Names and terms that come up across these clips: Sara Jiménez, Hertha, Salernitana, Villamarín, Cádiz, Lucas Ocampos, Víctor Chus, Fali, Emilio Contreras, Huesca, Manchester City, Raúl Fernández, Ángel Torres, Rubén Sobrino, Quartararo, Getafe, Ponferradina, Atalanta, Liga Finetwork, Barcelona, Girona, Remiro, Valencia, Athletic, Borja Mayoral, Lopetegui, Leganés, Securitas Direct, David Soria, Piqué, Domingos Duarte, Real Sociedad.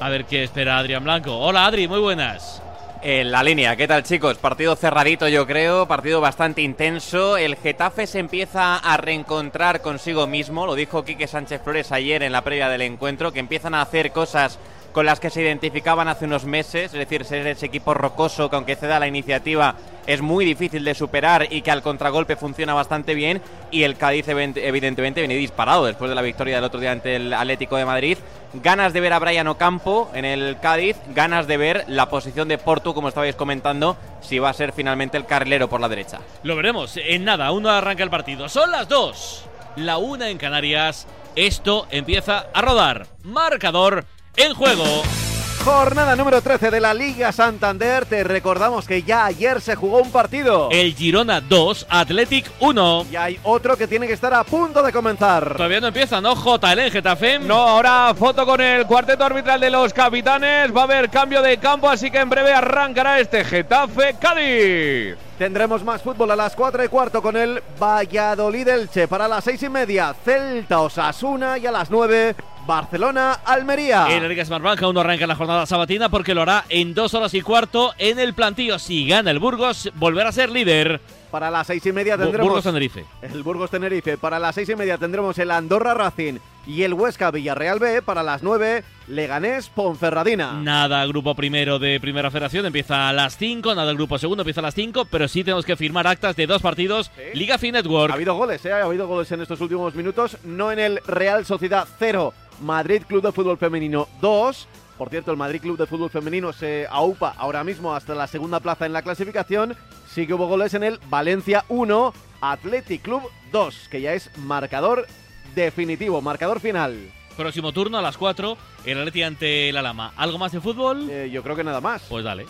A ver qué espera Adrián Blanco. Hola Adri, muy buenas. En la línea, ¿qué tal chicos? Partido cerradito yo creo, partido bastante intenso. El Getafe se empieza a reencontrar consigo mismo, lo dijo Quique Sánchez Flores ayer en la previa del encuentro, que empiezan a hacer cosas con las que se identificaban hace unos meses, es decir, ser ese equipo rocoso que aunque ceda la iniciativa es muy difícil de superar y que al contragolpe funciona bastante bien. Y el Cádiz evidentemente viene disparado después de la victoria del otro día ante el Atlético de Madrid. Ganas de ver a Brian Ocampo en el Cádiz, ganas de ver la posición de Porto, como estabais comentando, si va a ser finalmente el carrilero por la derecha. Lo veremos en nada, aún no arranca el partido. Son las 2, la 1 en Canarias. Esto empieza a rodar. Marcador en juego. Jornada número 13 de la Liga Santander. Te recordamos que ya ayer se jugó un partido. El Girona 2, Athletic 1. Y hay otro que tiene que estar a punto de comenzar. Todavía no empieza, ¿no? JL en Getafe. No, ahora foto con el cuarteto arbitral de los capitanes. Va a haber cambio de campo, así que en breve arrancará este Getafe-Cádiz. Tendremos más fútbol a las 4:15 con el Valladolid-Elche. Para las 6:30, Celta-Osasuna. Y a las 9, Barcelona-Almería. En la Liga SmartBank aún no arranca la jornada sabatina porque lo hará en 2:15 en el plantío. Si gana el Burgos, volverá a ser líder. Para las 6:30 tendremos Burgos-Tenerife. El Burgos-Tenerife. Para las 6:30 tendremos el Andorra-Racing y el Huesca Villarreal B. Para las 9, Leganés Ponferradina. Nada, grupo primero de Primera Federación empieza a las 5, nada, el grupo segundo empieza a las 5, pero sí tenemos que firmar actas de dos partidos. ¿Sí? Liga Finetwork. Ha habido goles, ha habido goles en estos últimos minutos, no en el Real Sociedad 0, Madrid Club de Fútbol Femenino 2. Por cierto, el Madrid Club de Fútbol Femenino se aupa ahora mismo hasta la segunda plaza en la clasificación. Sí que hubo goles en el Valencia 1, Athletic Club 2, que ya es marcador definitivo, marcador final. Próximo turno a las 4, el Atleti ante la Lama. ¿Algo más de fútbol? Yo creo que nada más. Pues dale.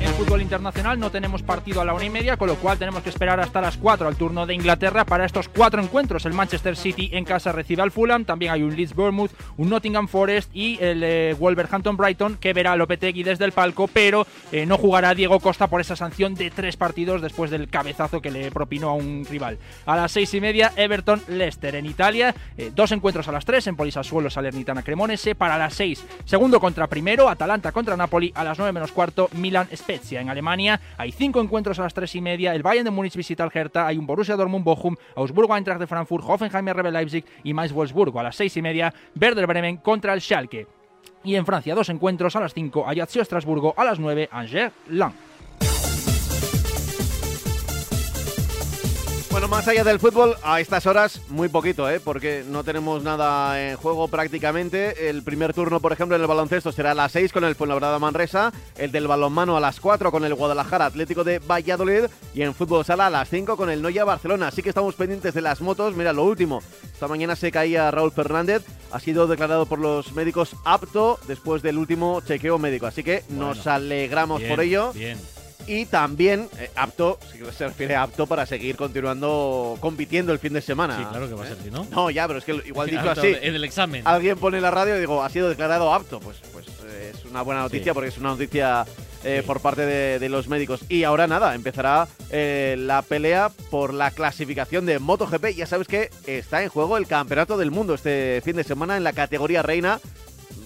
En fútbol internacional no tenemos partido a la 1:30, con lo cual tenemos que esperar hasta las 4 al turno de Inglaterra para estos 4 encuentros. El Manchester City en casa recibe al Fulham, también hay un Leeds Bournemouth, un Nottingham Forest y el Wolverhampton Brighton, que verá a Lopetegui desde el palco, pero no jugará Diego Costa por esa sanción de 3 partidos después del cabezazo que le propinó a un rival. A las 6:30, Everton-Leicester en Italia, 2 encuentros a las 3, en Polisassuolo, Salernitana, Cremonese. Para las 6, segundo contra primero, Atalanta contra Napoli. A las 9:15, Milan-Spezia. En Alemania hay 5 encuentros a las 3:30, el Bayern de Múnich visita al Hertha, hay un Borussia Dortmund-Bochum, Augsburgo-Eintracht de Frankfurt, Hoffenheim-RB Leipzig y Mainz-Wolfsburgo. A las 6:30, Werder Bremen contra el Schalke. Y en Francia, 2 encuentros a las 5, Ajaccio-Estrasburgo, a las 9, Angers-Lens. Bueno, más allá del fútbol, a estas horas muy poquito, porque no tenemos nada en juego prácticamente. El primer turno, por ejemplo, en el baloncesto será a las 6 con el Fuenlabrada-Manresa, el del balonmano a las 4 con el Guadalajara-Atlético de Valladolid y en fútbol sala a las 5 con el Noia-Barcelona. Así que estamos pendientes de las motos. Mira, lo último, esta mañana se caía Raúl Fernández, ha sido declarado por los médicos apto después del último chequeo médico. Así que nos alegramos bien, por ello. Bien. Y también apto, si se refiere a apto, para seguir continuando compitiendo el fin de semana. Sí, claro que va a ser, si no. No, ya, pero es que igual dicho así. En el examen. Alguien pone la radio y digo, ha sido declarado apto. Pues es una buena noticia, sí, porque es una noticia por parte de los médicos. Y ahora nada, empezará la pelea por la clasificación de MotoGP. Ya sabes que está en juego el campeonato del mundo este fin de semana en la categoría reina.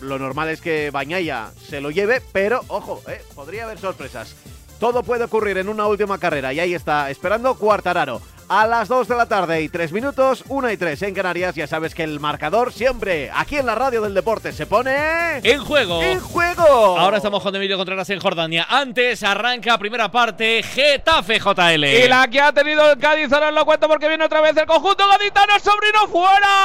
Lo normal es que Bañaya se lo lleve, pero ojo, podría haber sorpresas. Todo puede ocurrir en una última carrera y ahí está esperando Quartararo. A las 2 de la tarde y 3 minutos, 1:03 en Canarias. Ya sabes que el marcador siempre aquí en la radio del deporte se pone... ¡En juego! ¡En juego! Ahora estamos con Emilio Contreras en Jordania. Antes arranca primera parte Getafe JL. Y la que ha tenido el Cádiz, ahora os lo cuento porque viene otra vez el conjunto gaditano. Sobrino fuera.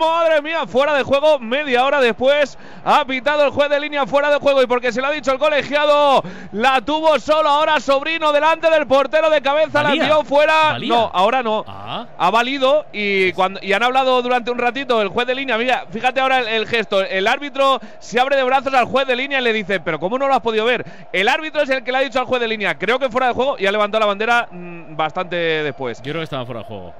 ¡Madre mía! Fuera de juego. Media hora después ha pitado el juez de línea fuera de juego. Y porque se lo ha dicho el colegiado, la tuvo solo ahora Sobrino delante del portero de cabeza. Dio fuera. ¿Valía? No, ahora no. Ah. Ha valido y han hablado durante un ratito el juez de línea. Mira, fíjate ahora el gesto. El árbitro se abre de brazos al juez de línea y le dice, pero ¿cómo no lo has podido ver? El árbitro es el que le ha dicho al juez de línea, creo que fuera de juego, y ha levantado la bandera bastante después. Yo creo que estaba fuera de juego.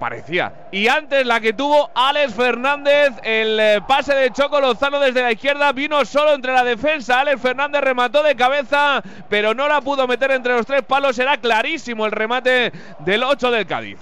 Parecía. Y antes la que tuvo Álex Fernández, el pase de Choco Lozano desde la izquierda, vino solo entre la defensa. Álex Fernández remató de cabeza, pero no la pudo meter entre los tres palos. Era clarísimo el remate del 8 del Cádiz.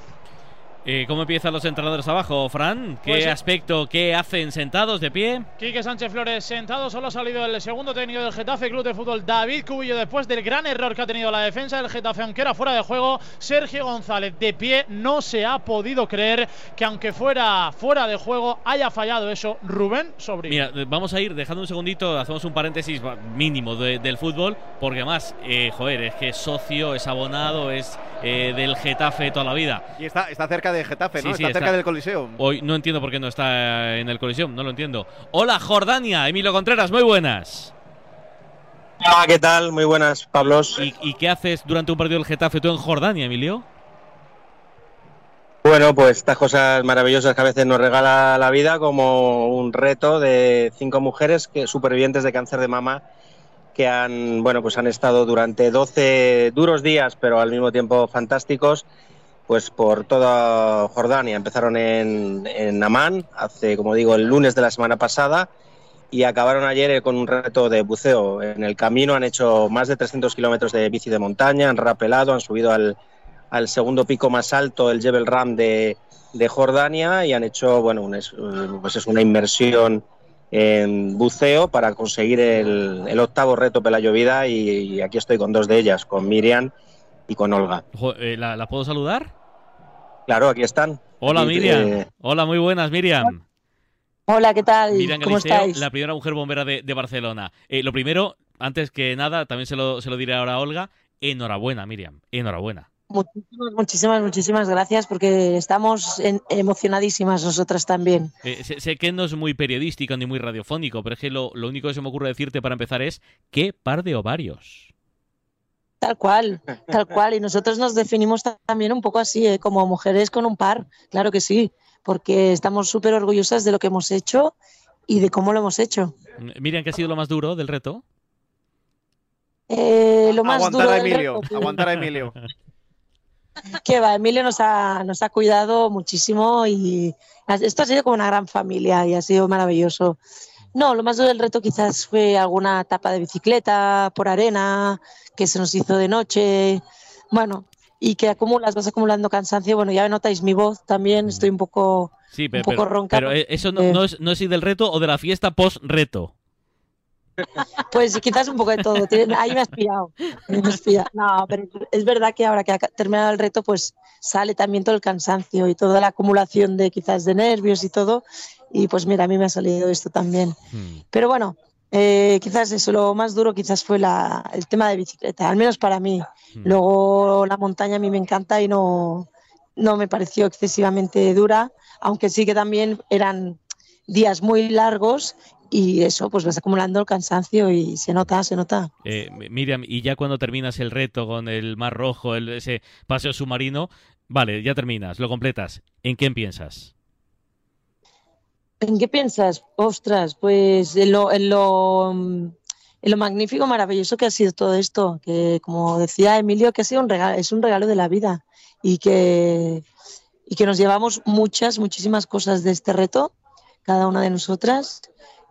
¿Cómo empiezan los entrenadores abajo, Fran? ¿Qué aspecto? ¿Qué hacen? ¿Sentados? ¿De pie? Quique Sánchez Flores sentado. Solo ha salido el segundo técnico del Getafe Club de Fútbol, David Cubillo, después del gran error que ha tenido la defensa del Getafe, aunque era fuera de juego. Sergio González de pie. No se ha podido creer que aunque fuera fuera de juego haya fallado eso Rubén Sobrino. Mira, vamos a ir dejando un segundito, hacemos un paréntesis mínimo del fútbol, porque además, joder, es que es socio, es abonado, es del Getafe toda la vida. Y está cerca de Getafe, ¿no? Sí, está cerca del Coliseum. Hoy no entiendo por qué no está en el Coliseum, no lo entiendo. Hola, Jordania, Emilio Contreras, muy buenas. Hola, ¿qué tal? Muy buenas, Pablos. ¿Y qué haces durante un partido del Getafe tú en Jordania, Emilio? Bueno, pues estas cosas maravillosas que a veces nos regala la vida, como un reto de 5 mujeres supervivientes de cáncer de mama que han estado durante 12 duros días, pero al mismo tiempo fantásticos, pues por toda Jordania. Empezaron en Amán, hace, como digo, el lunes de la semana pasada, y acabaron ayer con un reto de buceo. En el camino han hecho más de 300 kilómetros de bici de montaña, han rapelado, han subido al segundo pico más alto, el Jebel Ram de Jordania, y han hecho una inmersión en buceo para conseguir el 8º reto Pelayo Vida, y aquí estoy con dos de ellas, con Miriam y con Olga. ¿La puedo saludar? Claro, aquí están. Hola, Miriam. Hola, muy buenas, Miriam. Hola, ¿qué tal? Miriam Galisteo, ¿cómo estáis? La primera mujer bombera de Barcelona. Lo primero, antes que nada, también se lo diré ahora a Olga, enhorabuena, Miriam, enhorabuena. Muchísimas gracias, porque estamos emocionadísimas nosotras también. Sé que no es muy periodístico ni muy radiofónico, pero es que lo único que se me ocurre decirte para empezar es qué par de ovarios. Tal cual, y nosotros nos definimos también un poco así, como mujeres con un par, claro que sí, porque estamos súper orgullosas de lo que hemos hecho y de cómo lo hemos hecho. Miriam, ¿qué ha sido lo más duro del reto? Aguantar a Emilio. Que va, Emilio nos ha cuidado muchísimo, y esto ha sido como una gran familia y ha sido maravilloso. No, lo más duro del reto quizás fue alguna etapa de bicicleta por arena que se nos hizo de noche, y que vas acumulando cansancio. Bueno, ya notáis mi voz también, estoy un poco ronca. Pero eso no es ir del reto o de la fiesta post-reto. Pues quizás un poco de todo. Ahí me has pillado. No, pero es verdad que ahora que ha terminado el reto, pues sale también todo el cansancio y toda la acumulación de quizás de nervios y todo. Y pues mira, a mí me ha salido esto también. Pero bueno, quizás eso, lo más duro quizás fue el tema de bicicleta, al menos para mí. Luego la montaña a mí me encanta y no me pareció excesivamente dura, aunque sí que también eran días muy largos. Y eso, pues vas acumulando el cansancio y se nota. Miriam, y ya cuando terminas el reto con el Mar Rojo, ese paseo submarino, vale, ya terminas, lo completas. ¿En qué piensas? Ostras, pues en lo magnífico, maravilloso que ha sido todo esto. Que, como decía Emilio, que ha sido un regalo de la vida. Y que nos llevamos muchísimas cosas de este reto, cada una de nosotras,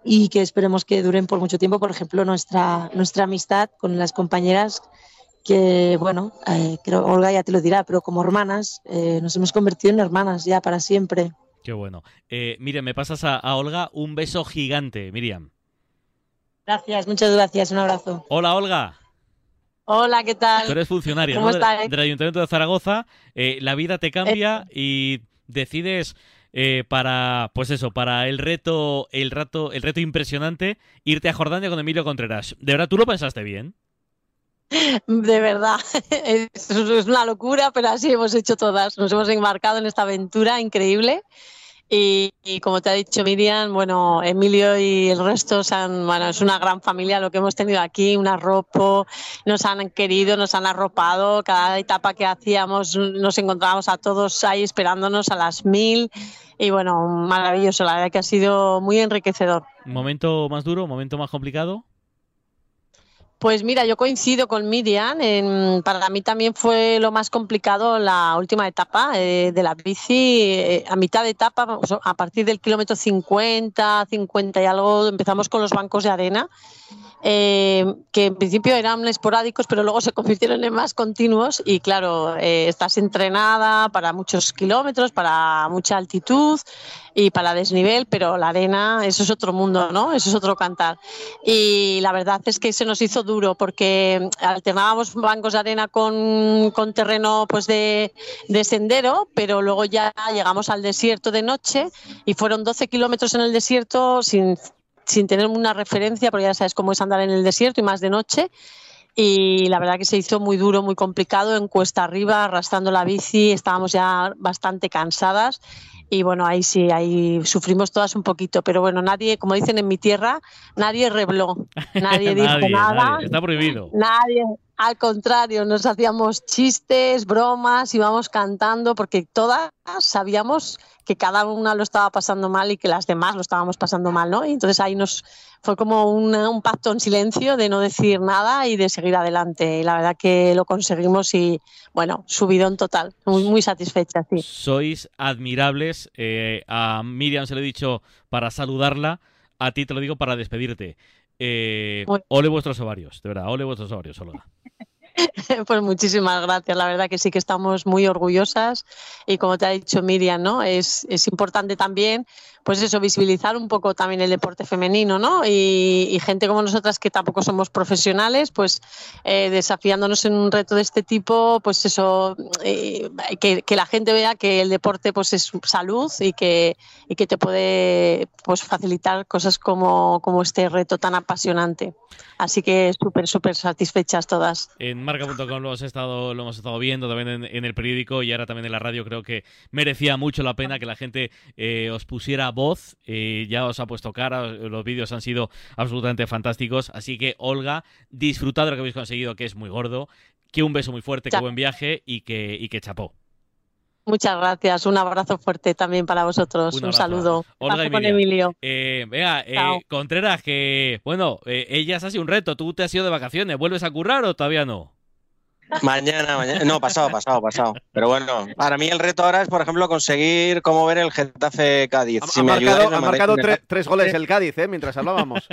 y que esperemos que duren por mucho tiempo. Por ejemplo, nuestra amistad con las compañeras, que creo Olga ya te lo dirá, pero como hermanas, nos hemos convertido en hermanas ya para siempre. Qué bueno. Miriam, me pasas a Olga un beso gigante, Miriam. Gracias, muchas gracias, un abrazo. Hola, Olga. Hola, ¿qué tal? Tú eres funcionaria, ¿no? Del Ayuntamiento de Zaragoza. La vida te cambia y decides... para el reto impresionante, irte a Jordania con Emilio Contreras. ¿De verdad tú lo pensaste bien? De verdad, es una locura, pero así hemos hecho todas. Nos hemos embarcado en esta aventura increíble y como te ha dicho Miriam, Emilio y el resto es una gran familia lo que hemos tenido aquí, un arropo, nos han querido, nos han arropado. Cada etapa que hacíamos nos encontrábamos a todos ahí esperándonos a las 1000. Y maravilloso, la verdad que ha sido muy enriquecedor. ¿Momento más duro, momento más complicado? Pues mira, yo coincido con Miriam. Para mí también fue lo más complicado la última etapa de la bici. A mitad de etapa, a partir del kilómetro 50, 50 y algo, empezamos con los bancos de arena, que en principio eran esporádicos, pero luego se convirtieron en más continuos. Y claro, estás entrenada para muchos kilómetros, para mucha altitud y para desnivel, pero la arena, eso es otro mundo, ¿no? Eso es otro cantar. Y la verdad es que se nos hizo duro porque alternábamos bancos de arena con terreno pues de sendero, pero luego ya llegamos al desierto de noche y fueron 12 kilómetros en el desierto sin tener una referencia, porque ya sabes cómo es andar en el desierto y más de noche. Y la verdad que se hizo muy duro, muy complicado, en cuesta arriba, arrastrando la bici, estábamos ya bastante cansadas. Y bueno, ahí sí, ahí sufrimos todas un poquito, pero bueno, nadie, como dicen en mi tierra, nadie rebló, nadie dijo nada. Nadie, está prohibido. Nadie, al contrario, nos hacíamos chistes, bromas, íbamos cantando, porque todas sabíamos que cada una lo estaba pasando mal y que las demás lo estábamos pasando mal, ¿no? Y entonces ahí nos fue como un pacto en silencio de no decir nada y de seguir adelante. Y la verdad que lo conseguimos y, bueno, subidón total. Muy, muy satisfecha, sí. Sois admirables. A Miriam se lo he dicho para saludarla. A ti te lo digo para despedirte. Ole vuestros ovarios, de verdad. Ole vuestros ovarios, Olona. Pues muchísimas gracias, la verdad que sí que estamos muy orgullosas y como te ha dicho Miriam, ¿no? Es importante también, pues eso, visibilizar un poco también el deporte femenino, ¿no? Y gente como nosotras que tampoco somos profesionales, pues desafiándonos en un reto de este tipo, pues eso, que la gente vea que el deporte pues es salud y que te puede pues facilitar cosas como este reto tan apasionante. Así que súper, súper satisfechas todas. En Marca.com lo hemos estado viendo también en el periódico y ahora también en la radio. Creo que merecía mucho la pena que la gente os pusiera voz. Ya os ha puesto cara, los vídeos han sido absolutamente fantásticos. Así que, Olga, disfrutad de lo que habéis conseguido, que es muy gordo. Que un beso muy fuerte, que buen viaje y que chapó. Muchas gracias, un abrazo fuerte también para vosotros, un saludo. Olga y con Emilio. Venga, Contreras, que bueno, ella se ha sido un reto, tú te has ido de vacaciones, ¿vuelves a currar o todavía no? Mañana, no, pasado. Pero bueno, para mí el reto ahora es, por ejemplo, conseguir cómo ver el Getafe Cádiz. Ha marcado tres goles el Cádiz, mientras hablábamos.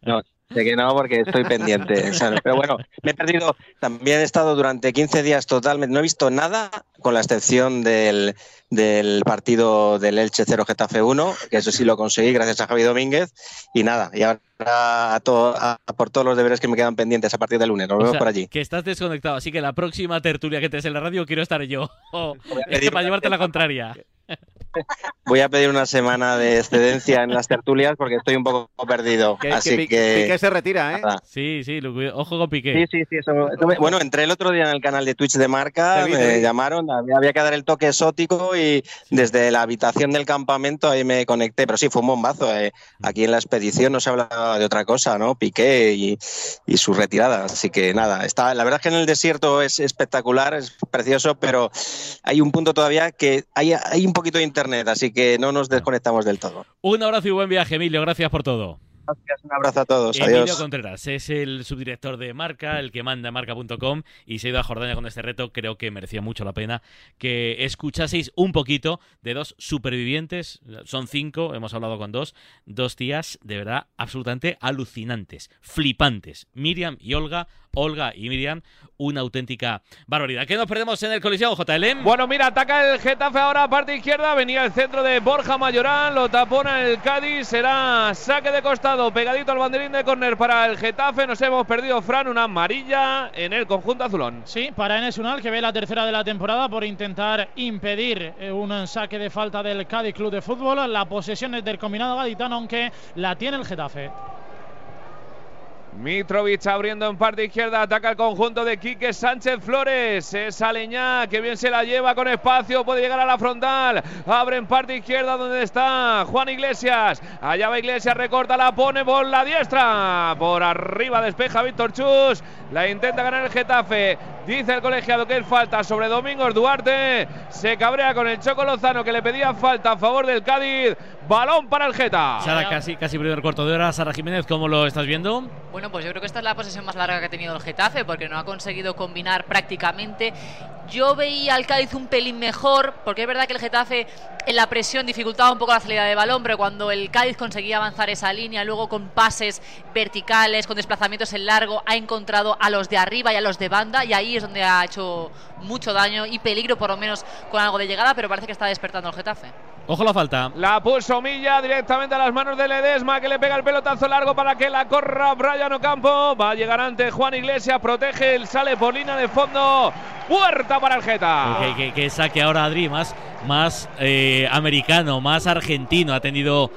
No, sé que no, porque estoy pendiente. O sea, no, pero bueno, me he perdido. También he estado durante 15 días totalmente. No he visto nada, con la excepción del partido del Elche 0 Getafe 1, que eso sí lo conseguí gracias a Javi Domínguez. Y nada, y ahora por todos los deberes que me quedan pendientes a partir del lunes. Nos vemos por allí. Que estás desconectado, así que la próxima tertulia que te des en la radio quiero estar yo. Para llevarte la contraria. Voy a pedir una semana de excedencia en las tertulias porque estoy un poco perdido. Así que Piqué se retira, ¿eh? Nada. Sí, ojo con Piqué. Sí. Bueno, entré el otro día en el canal de Twitch de Marca, me llamaron, había que dar el toque exótico y desde la habitación del campamento ahí me conecté. Pero sí, fue un bombazo. Aquí en la expedición no se hablaba de otra cosa, ¿no? Piqué y su retirada. Así que nada, la verdad es que en el desierto es espectacular, es precioso, pero hay un punto todavía que hay un poquito de internet, así que no nos desconectamos del todo. Un abrazo y buen viaje, Emilio. Gracias por todo. Gracias, un abrazo a todos. Emilio Contreras es el subdirector de Marca, el que manda Marca.com y se ha ido a Jordania con este reto. Creo que merecía mucho la pena que escuchaseis un poquito de dos supervivientes. Son 5, hemos hablado con 2 tías de verdad absolutamente alucinantes, flipantes. Miriam y Olga. Olga y Miriam, una auténtica barbaridad. ¿Qué nos perdemos en el Coliseo, JLM? Bueno, mira, ataca el Getafe ahora a parte izquierda. Venía el centro de Borja Mayorán, lo tapona el Cádiz. Será saque de costado, pegadito al banderín de córner para el Getafe. Nos hemos perdido, Fran, una amarilla en el conjunto azulón. Sí, para Enes Unal, que ve la tercera de la temporada por intentar impedir un saque de falta del Cádiz Club de Fútbol. La posesión es del combinado gaditano, aunque la tiene el Getafe. Mitrovic abriendo en parte izquierda, ataca el conjunto de Quique Sánchez Flores. Es Aleñá, que bien se la lleva con espacio, puede llegar a la frontal. Abre en parte izquierda donde está Juan Iglesias. Allá va Iglesias, recorta, la pone por la diestra. Por arriba despeja Víctor Chus. La intenta ganar el Getafe. Dice el colegiado que es falta sobre Domingos Duarte. Se cabrea con el Choco Lozano, que le pedía falta a favor del Cádiz. Balón para el Getafe. Sara, casi primer cuarto de hora. Sara Jiménez, ¿cómo lo estás viendo? Bueno, pues yo creo que esta es la posesión más larga que ha tenido el Getafe, porque no ha conseguido combinar prácticamente. Yo veía al Cádiz un pelín mejor, porque es verdad que el Getafe en la presión dificultaba un poco la salida de balón, pero cuando el Cádiz conseguía avanzar esa línea, luego con pases verticales, con desplazamientos en largo, ha encontrado a los de arriba y a los de banda, y ahí es donde ha hecho mucho daño y peligro, por lo menos con algo de llegada, pero parece que está despertando el Getafe. Ojo la falta. La puso Milla directamente a las manos de Ledesma, que le pega el pelotazo largo para que la corra Brian Ocampo. Va a llegar ante Juan Iglesias, protege, sale por línea de fondo. Puerta para el Geta. Que saque ahora Adri, más americano, más argentino ha tenido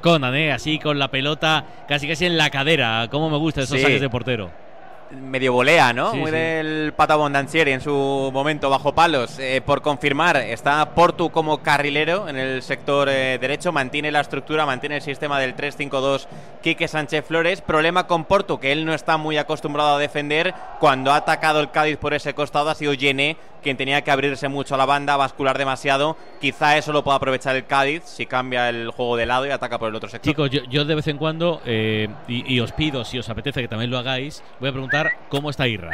Conan, así con la pelota casi en la cadera. Cómo me gustan esos saques de portero. Medio volea, ¿no? Sí, Del Pata Bondancieri en su momento bajo palos. Por confirmar, está Portu como carrilero en el sector derecho. Mantiene la estructura, mantiene el sistema del 3-5-2 Quique Sánchez Flores. Problema con Portu, que él no está muy acostumbrado a defender. Cuando ha atacado el Cádiz por ese costado ha sido Gené quien tenía que abrirse mucho a la banda, bascular demasiado. Quizá eso lo pueda aprovechar el Cádiz si cambia el juego de lado y ataca por el otro sector. Chicos, yo de vez en cuando, y os pido, si os apetece que también lo hagáis, voy a preguntar cómo está Irra.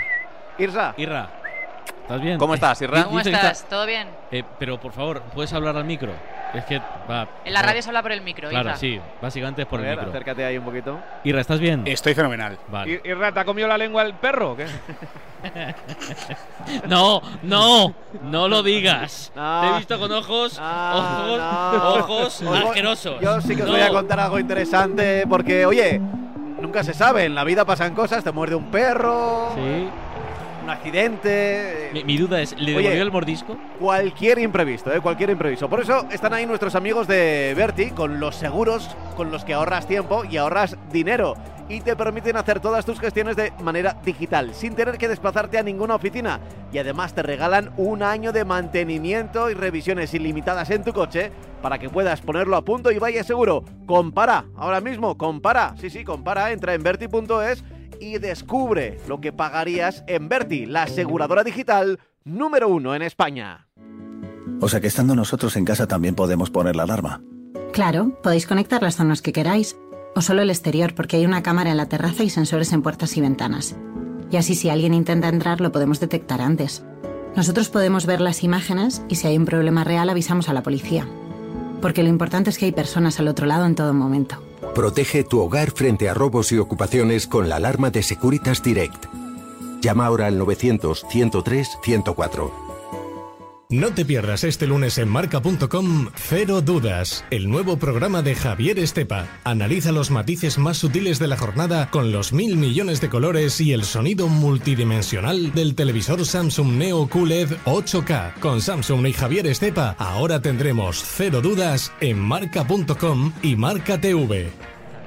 Irra, ¿estás bien? ¿Cómo estás, Irra? ¿Cómo estás? ¿Todo bien? Pero por favor, ¿puedes hablar al micro? Es que va. En la radio se habla por el micro, claro, Irra. Sí, básicamente es por el micro. Acércate ahí un poquito. Irra, ¿estás bien? Estoy fenomenal. Vale. Irra, ¿te ha comido la lengua el perro o qué? No lo digas. No, te he visto con ojos asquerosos. Yo sí que os voy a contar algo interesante, porque, oye, nunca se sabe. En la vida pasan cosas, te muerde un perro. Sí. Un accidente. Mi duda es, ¿le devolvió el mordisco? Cualquier imprevisto, cualquier imprevisto. Por eso están ahí nuestros amigos de Berti, con los seguros con los que ahorras tiempo y ahorras dinero, y te permiten hacer todas tus gestiones de manera digital, sin tener que desplazarte a ninguna oficina. Y además te regalan un año de mantenimiento y revisiones ilimitadas en tu coche, para que puedas ponerlo a punto y vaya seguro. Compara, ahora mismo, compara. Sí, compara, entra en berti.es y descubre lo que pagarías en Berti, la aseguradora digital número 1 en España. O sea que estando nosotros en casa también podemos poner la alarma. Claro, podéis conectar las zonas que queráis, o solo el exterior, porque hay una cámara en la terraza y sensores en puertas y ventanas. Y así, si alguien intenta entrar, lo podemos detectar antes. Nosotros podemos ver las imágenes y si hay un problema real avisamos a la policía. Porque lo importante es que hay personas al otro lado en todo momento. Protege tu hogar frente a robos y ocupaciones con la alarma de Securitas Direct. Llama ahora al 900-103-104. No te pierdas este lunes en Marca.com Cero Dudas, el nuevo programa de Javier Estepa. Analiza los matices más sutiles de la jornada con los 1000 millones de colores y el sonido multidimensional del televisor Samsung Neo QLED 8K. Con Samsung y Javier Estepa ahora tendremos Cero Dudas en Marca.com y Marca TV.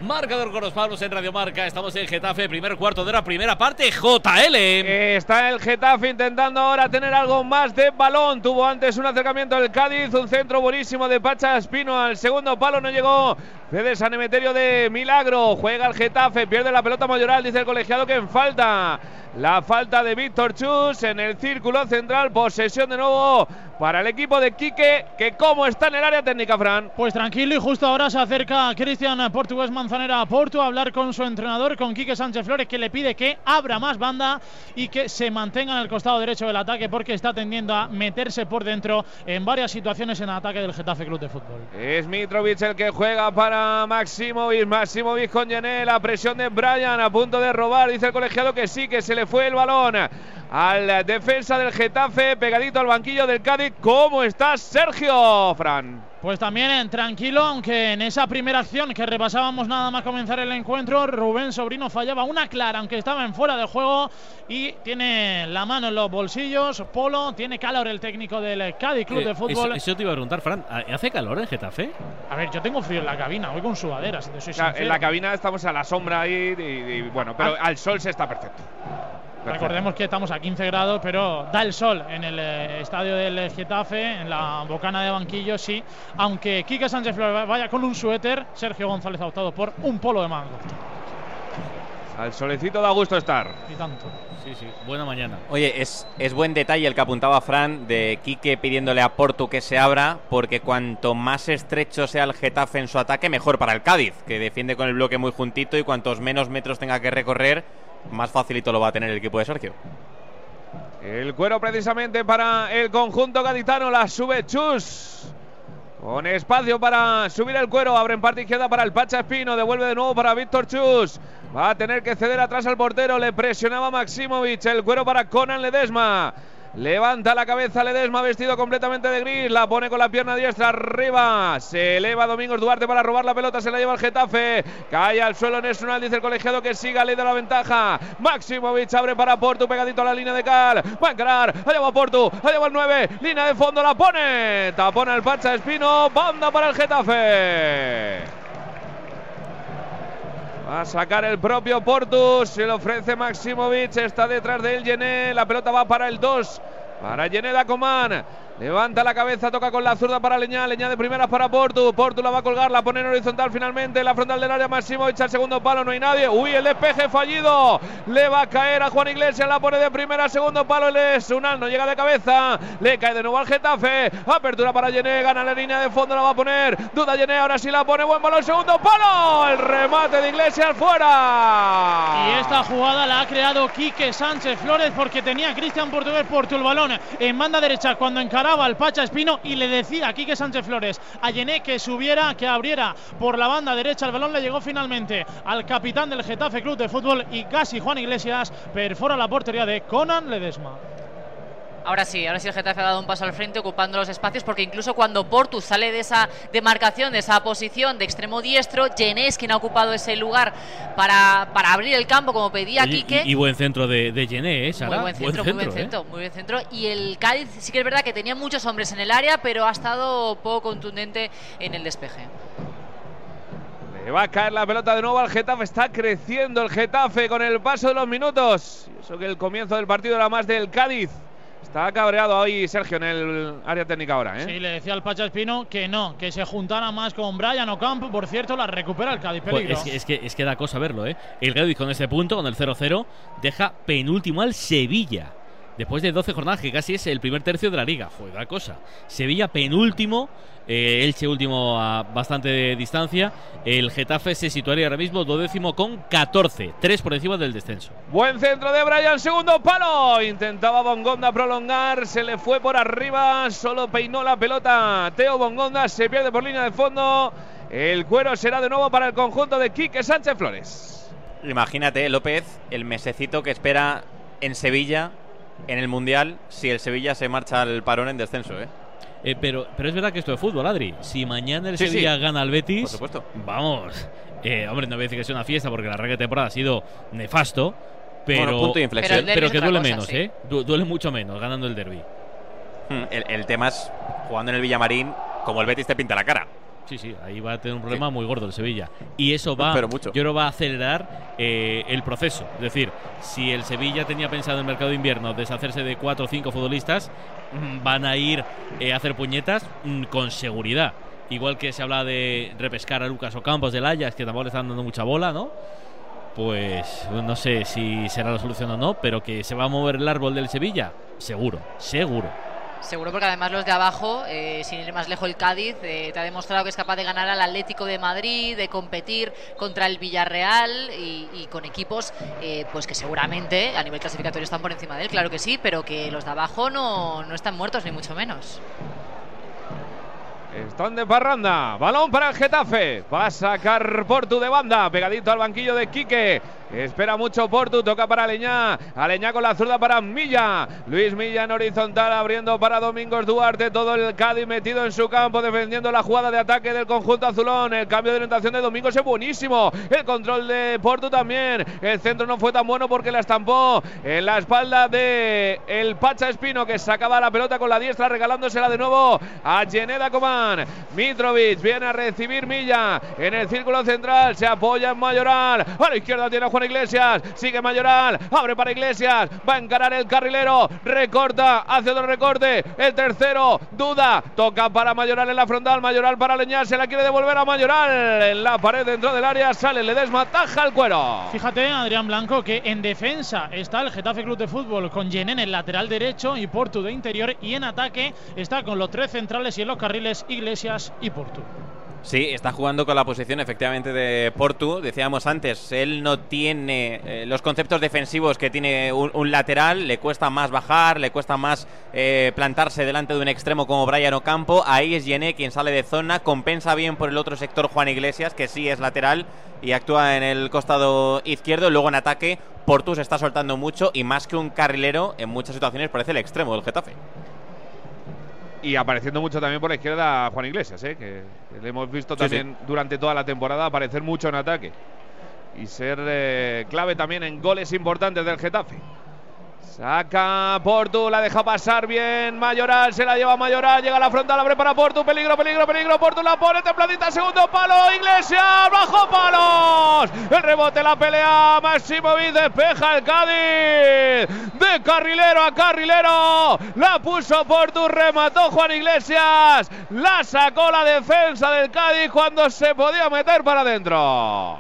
Marcador con los Pablos en Radio Marca. Estamos en Getafe, primer cuarto de hora, primera parte. JL. Está el Getafe intentando ahora tener algo más de balón. Tuvo antes un acercamiento del Cádiz, un centro buenísimo de Pacha Espino al segundo palo, no llegó. Cede San Emeterio de milagro. Juega el Getafe, pierde la pelota Mayoral. Dice el colegiado que en falta. La falta de Víctor Chus en el círculo central. Posesión de nuevo para el equipo de Quique, que como está en el área técnica, Fran. Pues tranquilo, y justo ahora se acerca Cristian Portugués Manzanera a Porto a hablar con su entrenador, con Quique Sánchez Flores, que le pide que abra más banda y que se mantenga en el costado derecho del ataque, porque está tendiendo a meterse por dentro en varias situaciones en el ataque del Getafe Club de Fútbol. Es Mitrovic el que juega para Maximovic. Maximovic con Gené, la presión de Brian a punto de robar. Dice el colegiado que sí, que se le fue el balón al defensa del Getafe, pegadito al banquillo del Cádiz. ¿Cómo está Sergio, Fran? Pues también tranquilo, aunque en esa primera acción que repasábamos nada más comenzar el encuentro, Rubén Sobrino fallaba una clara, aunque estaba en fuera de juego, y tiene la mano en los bolsillos. Polo, tiene calor el técnico del Cádiz Club de Fútbol. Eso te iba a preguntar, Fran, ¿hace calor en Getafe? A ver, yo tengo frío en la cabina, voy con sudadera, si te soy sincero. En la cabina estamos a la sombra ahí, bueno, pero al sol se está perfecto. Recordemos que estamos a 15 grados, pero da el sol en el estadio del Getafe, en la bocana de banquillo, sí. Aunque Quique Sánchez Flores vaya con un suéter, Sergio González ha optado por un polo de manga. Al solecito da gusto estar. Y tanto. Sí, sí, buena mañana. Oye, es buen detalle el que apuntaba Fran de Quique pidiéndole a Porto que se abra, porque cuanto más estrecho sea el Getafe en su ataque, mejor para el Cádiz, que defiende con el bloque muy juntito, y cuantos menos metros tenga que recorrer, más facilito lo va a tener el equipo de Sergio. El cuero precisamente para el conjunto gaditano, la sube Chus. Con espacio para subir el cuero, abre en parte izquierda para el Pacha Espino, devuelve de nuevo para Víctor Chus. Va a tener que ceder atrás al portero, le presionaba Maximovic, el cuero para Conan Ledesma. Levanta la cabeza Ledesma, vestido completamente de gris, la pone con la pierna diestra arriba, se eleva Domingos Duarte para robar la pelota, se la lleva el Getafe, cae al suelo Nesunal, dice el colegiado que siga, le da la ventaja. Maximovic abre para Porto, pegadito a la línea de Cal, va a encarar, allá va Porto, allá va el 9, línea de fondo, la pone, tapón al Pacha Espino, banda para el Getafe. Va a sacar el propio Porto, se lo ofrece Maximovic, está detrás de él Yené, la pelota va para el 2, para Yené Dacomán. Levanta la cabeza, toca con la zurda para Leñá, Leñá de primeras para Porto, Porto la va a colgar, la pone en horizontal finalmente, la frontal del área, Maximovic al segundo palo, no hay nadie, uy, el despeje fallido, le va a caer a Juan Iglesias, la pone de primera, segundo palo, el Sunal no llega de cabeza, le cae de nuevo al Getafe, apertura para Yené, gana la línea de fondo, la va a poner, duda Yené, ahora sí la pone, buen balón, segundo palo, el remate de Iglesias fuera. Y esta jugada la ha creado Quique Sánchez Flores porque tenía Cristian Portugués por el balón en banda derecha cuando encara al Pacha Espino y le decía a Quique Sánchez Flores a Yené que subiera, que abriera por la banda derecha. El balón le llegó finalmente al capitán del Getafe Club de Fútbol y casi Juan Iglesias perfora la portería de Conan Ledesma. Ahora sí el Getafe ha dado un paso al frente ocupando los espacios porque incluso cuando Porto sale de esa demarcación, de esa posición de extremo diestro, Yené es quien ha ocupado ese lugar para abrir el campo como pedía Quique. Y buen centro de Yené, Sara. Muy buen centro. Y el Cádiz sí que es verdad que tenía muchos hombres en el área, pero ha estado poco contundente en el despeje. Le va a caer la pelota de nuevo al Getafe, está creciendo el Getafe con el paso de los minutos. Eso que el comienzo del partido era más del Cádiz. Está cabreado hoy Sergio en el área técnica ahora, ¿eh? Sí, le decía al Pacha Espino que no, que se juntara más con Brian Ocampo. Por cierto, la recupera el Cádiz, peligro. Pues es que da cosa verlo, ¿eh? El Cádiz con ese punto, con el 0-0, deja penúltimo al Sevilla. Después de 12 jornadas, que casi es el primer tercio de la Liga. Joder, da cosa. Sevilla penúltimo, Elche último a bastante de distancia. El Getafe se situaría ahora mismo duodécimo con 14, 3 por encima del descenso. Buen centro de Brian, segundo palo. Intentaba Bongonda prolongar, se le fue por arriba, solo peinó la pelota Teo Bongonda, se pierde por línea de fondo. El cuero será de nuevo para el conjunto de Quique Sánchez Flores. Imagínate, López, el mesecito que espera en Sevilla en el Mundial, si el Sevilla se marcha al parón en descenso, ¿eh? Pero es verdad que esto es fútbol, Adri. Si mañana el Sevilla gana al Betis, por supuesto. Vamos. Hombre, no voy a decir que sea una fiesta porque la arranque de temporada ha sido nefasto, pero bueno, punto de inflexión. Pero que duele menos, sí. Duele mucho menos ganando el derbi. El tema es jugando en el Villamarín, como el Betis te pinta la cara. Sí, sí, ahí va a tener un problema muy gordo el Sevilla. Y eso va, yo creo, va a acelerar el proceso. Es decir, si el Sevilla tenía pensado en el mercado de invierno deshacerse de 4 o 5 futbolistas, van a ir a hacer puñetas con seguridad. Igual que se habla de repescar a Lucas Ocampos del Ajax, que tampoco le están dando mucha bola, ¿no? Pues no sé si será la solución o no, pero que se va a mover el árbol del Sevilla, seguro, seguro. Seguro, porque además los de abajo, sin ir más lejos el Cádiz, te ha demostrado que es capaz de ganar al Atlético de Madrid, de competir contra el Villarreal y con equipos pues que seguramente a nivel clasificatorio están por encima de él, claro que sí, pero que los de abajo no están muertos ni mucho menos. Están de parranda, balón para el Getafe, va a sacar Porto de banda, pegadito al banquillo de Quique, espera mucho Porto, toca para Aleñá, Aleñá con la zurda para Milla, Luis Milla en horizontal abriendo para Domingos Duarte, todo el Cádiz metido en su campo, defendiendo la jugada de ataque del conjunto azulón, el cambio de orientación de Domingos es buenísimo, el control de Porto también, el centro no fue tan bueno porque la estampó en la espalda de el Pacha Espino que sacaba la pelota con la diestra, regalándosela de nuevo a Yené Dacomán. Mitrovic viene a recibir Milla en el círculo central, se apoya en Mayoral, a la izquierda tiene Juan Iglesias, sigue Mayoral, abre para Iglesias, va a encarar el carrilero, recorta, hace otro recorte, el tercero, duda, toca para Mayoral en la frontal, Mayoral para Leñá, se la quiere devolver a Mayoral, en la pared dentro del área, sale Ledesma, taja al cuero. Fíjate, Adrián Blanco, que en defensa está el Getafe Club de Fútbol con Yenen en lateral derecho y Porto de interior, y en ataque está con los tres centrales y en los carriles Iglesias y Porto. Sí, está jugando con la posición efectivamente de Portu. Decíamos antes, él no tiene los conceptos defensivos que tiene un lateral. Le cuesta más bajar, le cuesta más plantarse delante de un extremo como Brian Ocampo. Ahí es Yené quien sale de zona, compensa bien por el otro sector Juan Iglesias, que sí es lateral y actúa en el costado izquierdo. Luego en ataque, Portu se está soltando mucho y más que un carrilero, en muchas situaciones parece el extremo del Getafe. Y apareciendo mucho también por la izquierda Juan Iglesias, que le hemos visto también durante toda la temporada aparecer mucho en ataque y ser clave también en goles importantes del Getafe. Saca Portu, la deja pasar bien Mayoral, se la lleva Mayoral, llega a la frontal, abre para Portu, peligro, peligro, peligro, Portu la pone, templadita, segundo palo, Iglesias, bajo palos, el rebote, la pelea, Maximovic despeja el Cádiz, de carrilero a carrilero, la puso Portu, remató Juan Iglesias, la sacó la defensa del Cádiz cuando se podía meter para adentro.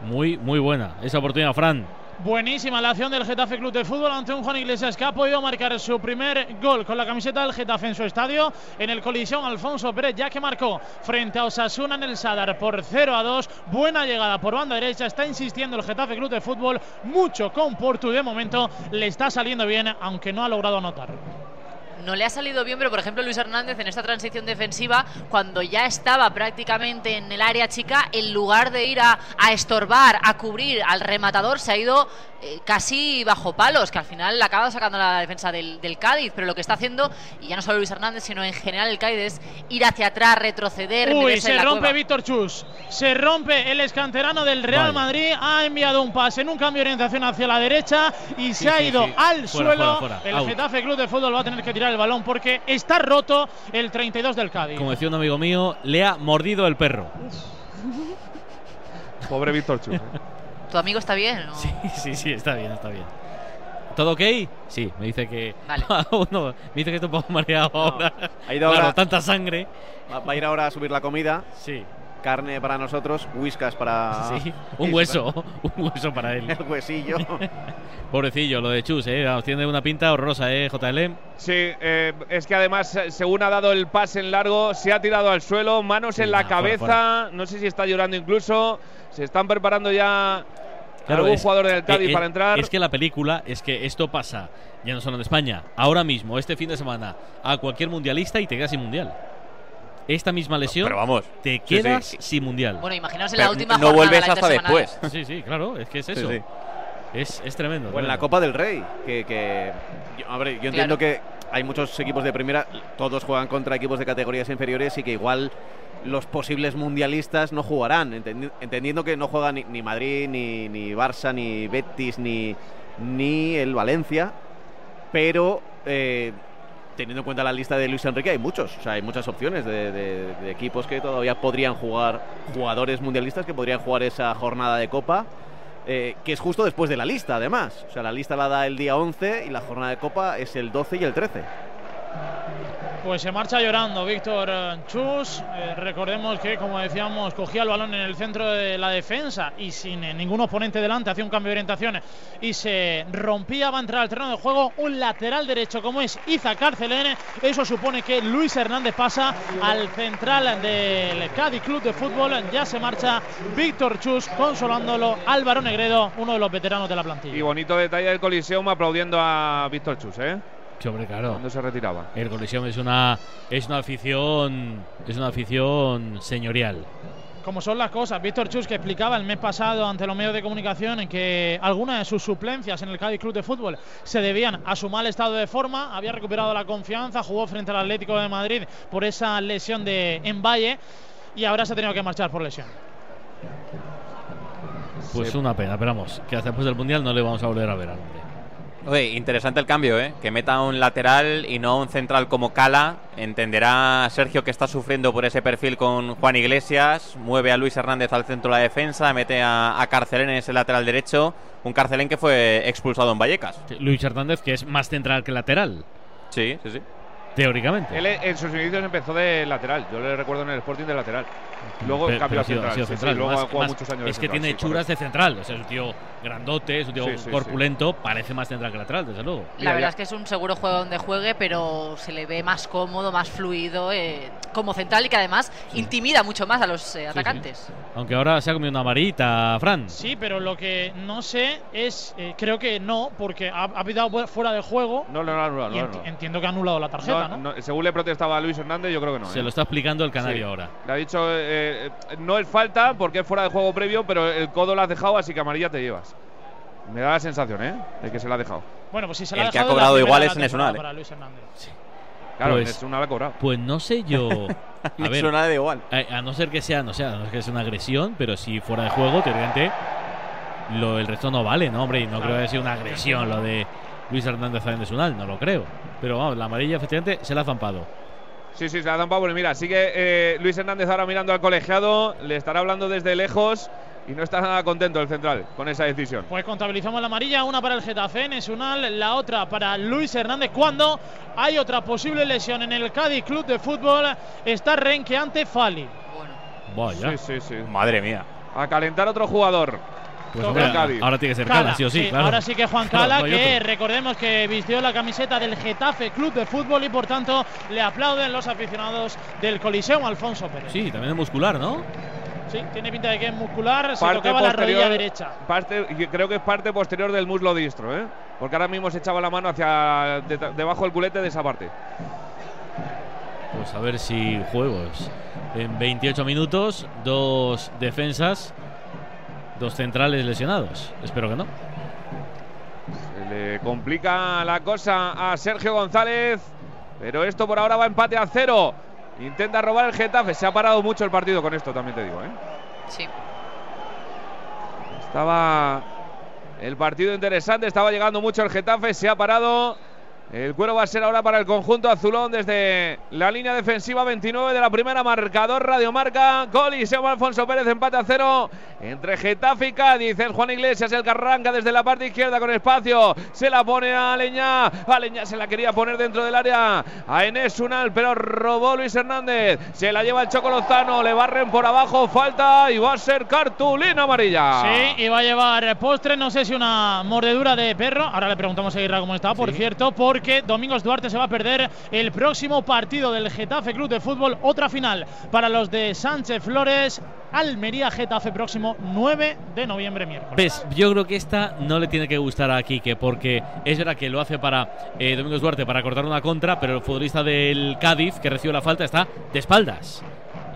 Muy buena esa oportunidad, Fran. Buenísima la acción del Getafe Club de Fútbol ante un Juan Iglesias que ha podido marcar su primer gol con la camiseta del Getafe en su estadio, en el Coliseo Alfonso Pérez, ya que marcó frente a Osasuna en el Sadar por 0-2. Buena llegada por banda derecha, está insistiendo el Getafe Club de Fútbol mucho con Portu y de momento le está saliendo bien, aunque no ha logrado anotar. No le ha salido bien, pero por ejemplo Luis Hernández en esta transición defensiva, cuando ya estaba prácticamente en el área chica, en lugar de ir a estorbar, a cubrir al rematador, se ha ido casi bajo palos, que al final la acaba sacando la defensa del Cádiz. Pero lo que está haciendo, y ya no solo Luis Hernández, sino en general el Cádiz, es ir hacia atrás, retroceder. Uy, se rompe Víctor Chus, se rompe el escanterano del Real Madrid, ha enviado un pase en un cambio de orientación hacia la derecha y se ha ido al suelo. El Getafe Club de Fútbol va a tener que tirar el balón porque está roto el 32 del Cádiz. Como decía un amigo mío, le ha mordido el perro. Pobre Víctor Chus. ¿Tu amigo está bien? ¿No? Sí, está bien. ¿Todo ok? Sí, me dice que… Vale. No, me dice que está un poco mareado ahora. Ha ido ahora… Claro, tanta sangre. Va a ir ahora a subir la comida. Sí. Carne para nosotros, whiskas para… Sí, un hueso para él. El huesillo. Pobrecillo, lo de Chus, tiene una pinta horrorosa, JL. Sí, es que además, según ha dado el pase en largo, se ha tirado al suelo, manos en la cabeza, fuera. No sé si está llorando incluso, se están preparando ya… Claro, algún jugador del Cádiz para entrar. Es que la película, es que esto pasa, ya no solo en España, ahora mismo, este fin de semana, a cualquier mundialista y te quedas sin mundial. Esta misma lesión, pero vamos, te quedas sin mundial. Bueno, imaginaos en la última jornada. No vuelves hasta después. Sí, claro, es que es eso. Sí. Es tremendo. Bueno, en la Copa del Rey, yo entiendo que hay muchos equipos de primera, todos juegan contra equipos de categorías inferiores y que igual los posibles mundialistas no jugarán, entendiendo que no juegan ni Madrid, ni Barça, ni Betis, ni el Valencia, pero teniendo en cuenta la lista de Luis Enrique hay muchos, hay muchas opciones de equipos que todavía podrían jugar, jugadores mundialistas que podrían jugar esa jornada de Copa, que es justo después de la lista además, la lista la da el día 11 y la jornada de Copa es el 12 y el 13. Pues se marcha llorando Víctor Chus. Recordemos que, como decíamos, cogía el balón en el centro de la defensa y sin ningún oponente delante hacía un cambio de orientación y se rompía. Va a entrar al terreno de juego un lateral derecho como es Iza Carcelén. Eso supone que Luis Hernández pasa al central del Cádiz Club de Fútbol. Ya se marcha Víctor Chus, consolándolo Álvaro Negredo, uno de los veteranos de la plantilla. Y bonito detalle del Coliseum aplaudiendo a Víctor Chus, Sí, hombre, claro. ¿Cuándo se retiraba? El Coliseum es una afición señorial. Como son las cosas, Víctor Chus, que explicaba el mes pasado ante los medios de comunicación en que algunas de sus suplencias en el Cádiz Club de Fútbol se debían a su mal estado de forma, había recuperado la confianza, jugó frente al Atlético de Madrid por esa lesión de Envalle y ahora se ha tenido que marchar por lesión. Pues una pena, pero vamos, que después del Mundial no le vamos a volver a ver al hombre. Oye, interesante el cambio, ¿eh? Que meta un lateral y no un central como Cala. Entenderá Sergio que está sufriendo por ese perfil con Juan Iglesias. Mueve a Luis Hernández al centro de la defensa. Mete a Carcelén en ese lateral derecho. Un Carcelén que fue expulsado en Vallecas. Sí, Luis Hernández, que es más central que lateral. Sí, sí, sí. Teóricamente. Él en sus inicios empezó de lateral. Yo le recuerdo en el Sporting de lateral. Luego cambió a central. Sí, luego ha jugado muchos años de central. Es que tiene churas de central. O sea, es un tío grandote, es un tío corpulento. Parece más central que lateral, desde luego. La verdad es que es un seguro juego donde juegue, pero se le ve más cómodo, más fluido como central y que además intimida mucho más a los atacantes. Sí. Aunque ahora se ha comido una amarillita, Fran. Sí, pero lo que no sé es. Creo que no, porque ha pitado fuera de juego. No, entiendo que ha anulado la tarjeta. No, según le protestaba a Luis Hernández, yo creo que no. Se lo está explicando el canario ahora. Le ha dicho, no es falta porque es fuera de juego previo, pero el codo lo has dejado, así que amarilla te llevas. Me da la sensación, de que se la ha dejado. Bueno, pues si se la ha dejado, el que ha cobrado igual es Nesunal. Sí. Claro, pues, Nesunal ha cobrado. Pues no sé yo. A ver, Nesunal da igual. A no ser que sea, no sé, una agresión, pero si fuera de juego, teóricamente, el resto no vale, ¿no, hombre? Y no creo que haya sido una agresión lo de Luis Hernández a Nesunal, no lo creo. Pero vamos, la amarilla efectivamente se la ha zampado. Sí, se la ha zampado. Pues mira, sigue Luis Hernández ahora mirando al colegiado. Le estará hablando desde lejos. Y no está nada contento el central con esa decisión. Pues contabilizamos la amarilla, una para el Getafe, Nesunal, la otra para Luis Hernández. Cuando hay otra posible lesión en el Cádiz Club de Fútbol, está renqueante Fali. Bueno. Vaya. Sí. Madre mía. A calentar otro jugador. Pues ahora tiene que ser Cala, sí o sí. Claro. Ahora sí que Juan Cala, que recordemos que vistió la camiseta del Getafe Club de Fútbol y por tanto le aplauden los aficionados del Coliseum Alfonso Pérez. Sí, también es muscular, ¿no? Sí, tiene pinta de que es muscular, se tocaba la rodilla derecha. Creo que es parte posterior del muslo diestro, porque ahora mismo se echaba la mano hacia debajo del culete de esa parte. Pues a ver si juegos. En 28 minutos, dos defensas. Dos centrales lesionados. Espero que no. Se le complica la cosa a Sergio González. Pero esto por ahora va empate a 0. Intenta robar el Getafe. Se ha parado mucho el partido con esto, también te digo, Sí. Estaba el partido interesante. Estaba llegando mucho el Getafe. Se ha parado. El cuero va a ser ahora para el conjunto azulón desde la línea defensiva 29 de la primera, marcador Radiomarca, Coliseum Alfonso Pérez, empate a 0 entre Getafe y Cádiz. Es Juan Iglesias el que arranca desde la parte izquierda con espacio, se la pone a Aleñá. Aleñá se la quería poner dentro del área a Enes Unal, pero robó Luis Hernández, se la lleva el Choco Lozano, le barren por abajo, falta y va a ser cartulina amarilla. Sí, y va a llevar postre, no sé si una mordedura de perro, ahora le preguntamos a Irra cómo está, por cierto, porque Domingos Duarte se va a perder el próximo partido del Getafe Club de Fútbol. Otra final para los de Sánchez Flores. Almería-Getafe próximo 9 de noviembre, miércoles. Pues yo creo que esta no le tiene que gustar a Quique, porque es verdad que lo hace para Domingos Duarte para cortar una contra, pero el futbolista del Cádiz que recibe la falta está de espaldas.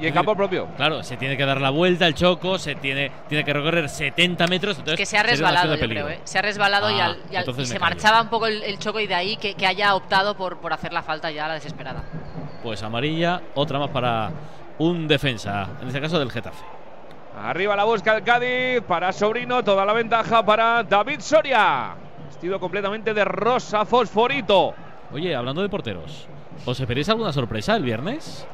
Y en campo propio. Claro, se tiene que dar la vuelta, el Choco, tiene que recorrer 70 metros. Entonces que se ha resbalado, yo creo. Se ha resbalado y se marchaba un poco el Choco, y de ahí que haya optado por hacer la falta ya a la desesperada. Pues amarilla, otra más para un defensa, en este caso del Getafe. Arriba la busca el Cádiz para Sobrino, toda la ventaja para David Soria. Vestido completamente de rosa fosforito. Oye, hablando de porteros, ¿os esperáis alguna sorpresa el viernes?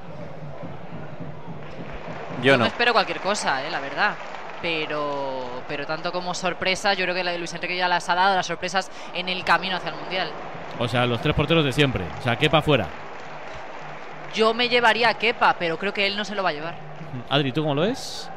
Yo no espero cualquier cosa, la verdad. Pero tanto como sorpresa, yo creo que la de Luis Enrique ya las ha dado, las sorpresas en el camino hacia el Mundial. O sea, los tres porteros de siempre. O sea, Kepa fuera. Yo me llevaría a Kepa, pero creo que él no se lo va a llevar. Adri, ¿tú cómo lo ves?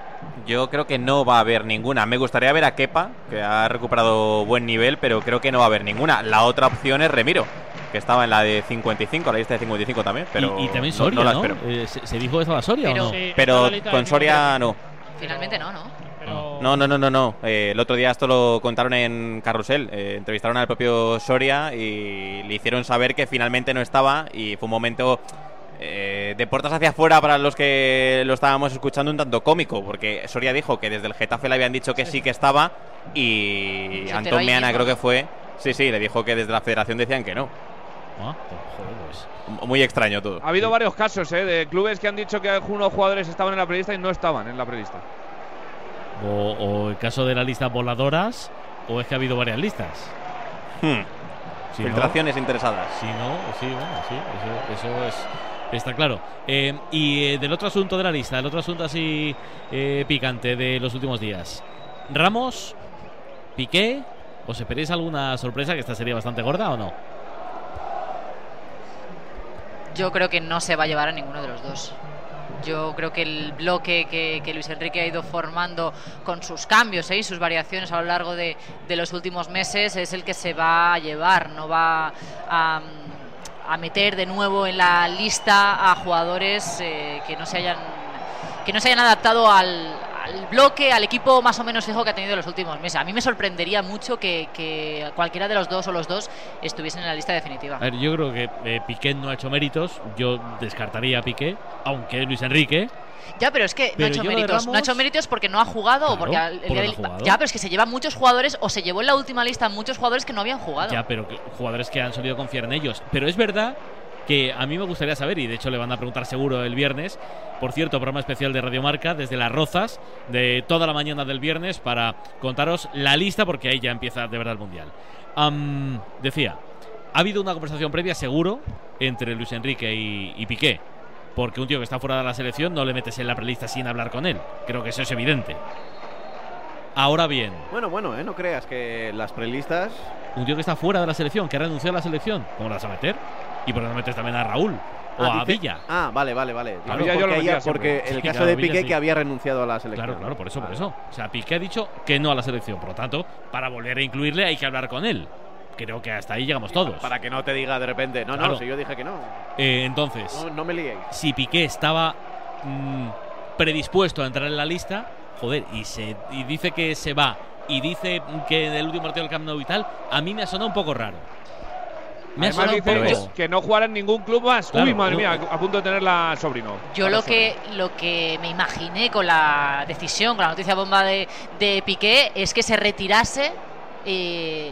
Yo creo que no va a haber ninguna. Me gustaría ver a Kepa, que ha recuperado buen nivel, pero creo que no va a haber ninguna. La otra opción es Remiro, que estaba en la de 55, la lista de 55 también, pero y también Soria, ¿no? La espero. ¿Se dijo eso a Soria o no? Sí, pero con Soria no. Finalmente no, ¿no? No. El otro día esto lo contaron en Carrusel. Entrevistaron al propio Soria y le hicieron saber que finalmente no estaba, y fue un momento de puertas hacia afuera para los que lo estábamos escuchando, un tanto cómico, porque Soria dijo que desde el Getafe le habían dicho que sí que estaba, y Antón Meana creo que fue. Sí, le dijo que desde la federación decían que no. Muy extraño todo. Ha habido varios casos de clubes que han dicho que algunos jugadores estaban en la prelista y no estaban en la prelista. O el caso de la lista voladoras, o es que ha habido varias listas. Si filtraciones no, interesadas. Si no, sí, bueno, sí, eso es. Está claro. Y del otro asunto de la lista, el otro asunto así picante de los últimos días. Ramos, Piqué, ¿os esperáis alguna sorpresa? Que esta sería bastante gorda, ¿o no? Yo creo que no se va a llevar a ninguno de los dos. Yo creo que el bloque que Luis Enrique ha ido formando con sus cambios y sus variaciones a lo largo de los últimos meses es el que se va a llevar. No va a meter de nuevo en la lista a jugadores que no se hayan adaptado al bloque, al equipo más o menos fijo que ha tenido en los últimos meses. A mí me sorprendería mucho que cualquiera de los dos o los dos estuviesen en la lista definitiva. A ver, yo creo que Piqué no ha hecho méritos. Yo descartaría a Piqué, aunque Luis Enrique. Ya, pero es que no ha hecho méritos. Ramos... No ha hecho méritos porque no ha jugado. Claro, o porque el jugado. Ya, pero es que se lleva muchos jugadores, o se llevó en la última lista muchos jugadores que no habían jugado. Ya, pero jugadores que han solido confiar en ellos. Pero es verdad que a mí me gustaría saber, y de hecho le van a preguntar seguro el viernes, por cierto, programa especial de Radio Marca desde Las Rozas, de toda la mañana del viernes, para contaros la lista, porque ahí ya empieza de verdad el Mundial. Decía, ha habido una conversación previa seguro entre Luis Enrique y Piqué, porque un tío que está fuera de la selección no le metes en la prelista sin hablar con él. Creo que eso es evidente. Ahora bien, bueno, no creas que las prelistas... Un tío que está fuera de la selección, que ha renunciado a la selección, ¿cómo la vas a meter? Y por eso metes también a Raúl o a Villa. Ah, vale. Claro, porque en el caso de Piqué, sí, que había renunciado a la selección. Claro, por eso. O sea, Piqué ha dicho que no a la selección. Por lo tanto, para volver a incluirle hay que hablar con él. Creo que hasta ahí llegamos todos. Para que no te diga de repente, no, si yo dije que no. Entonces, no me liéis. Si Piqué estaba predispuesto a entrar en la lista, joder, y dice que se va, y dice que en el último partido del Camp Nou y tal, a mí me ha sonado un poco raro. Además dice que no jugará en ningún club más. Claro, uy, madre mía, a punto de tener la sobrino. Yo lo que me imaginé con la decisión, con la noticia bomba de Piqué, es que se retirase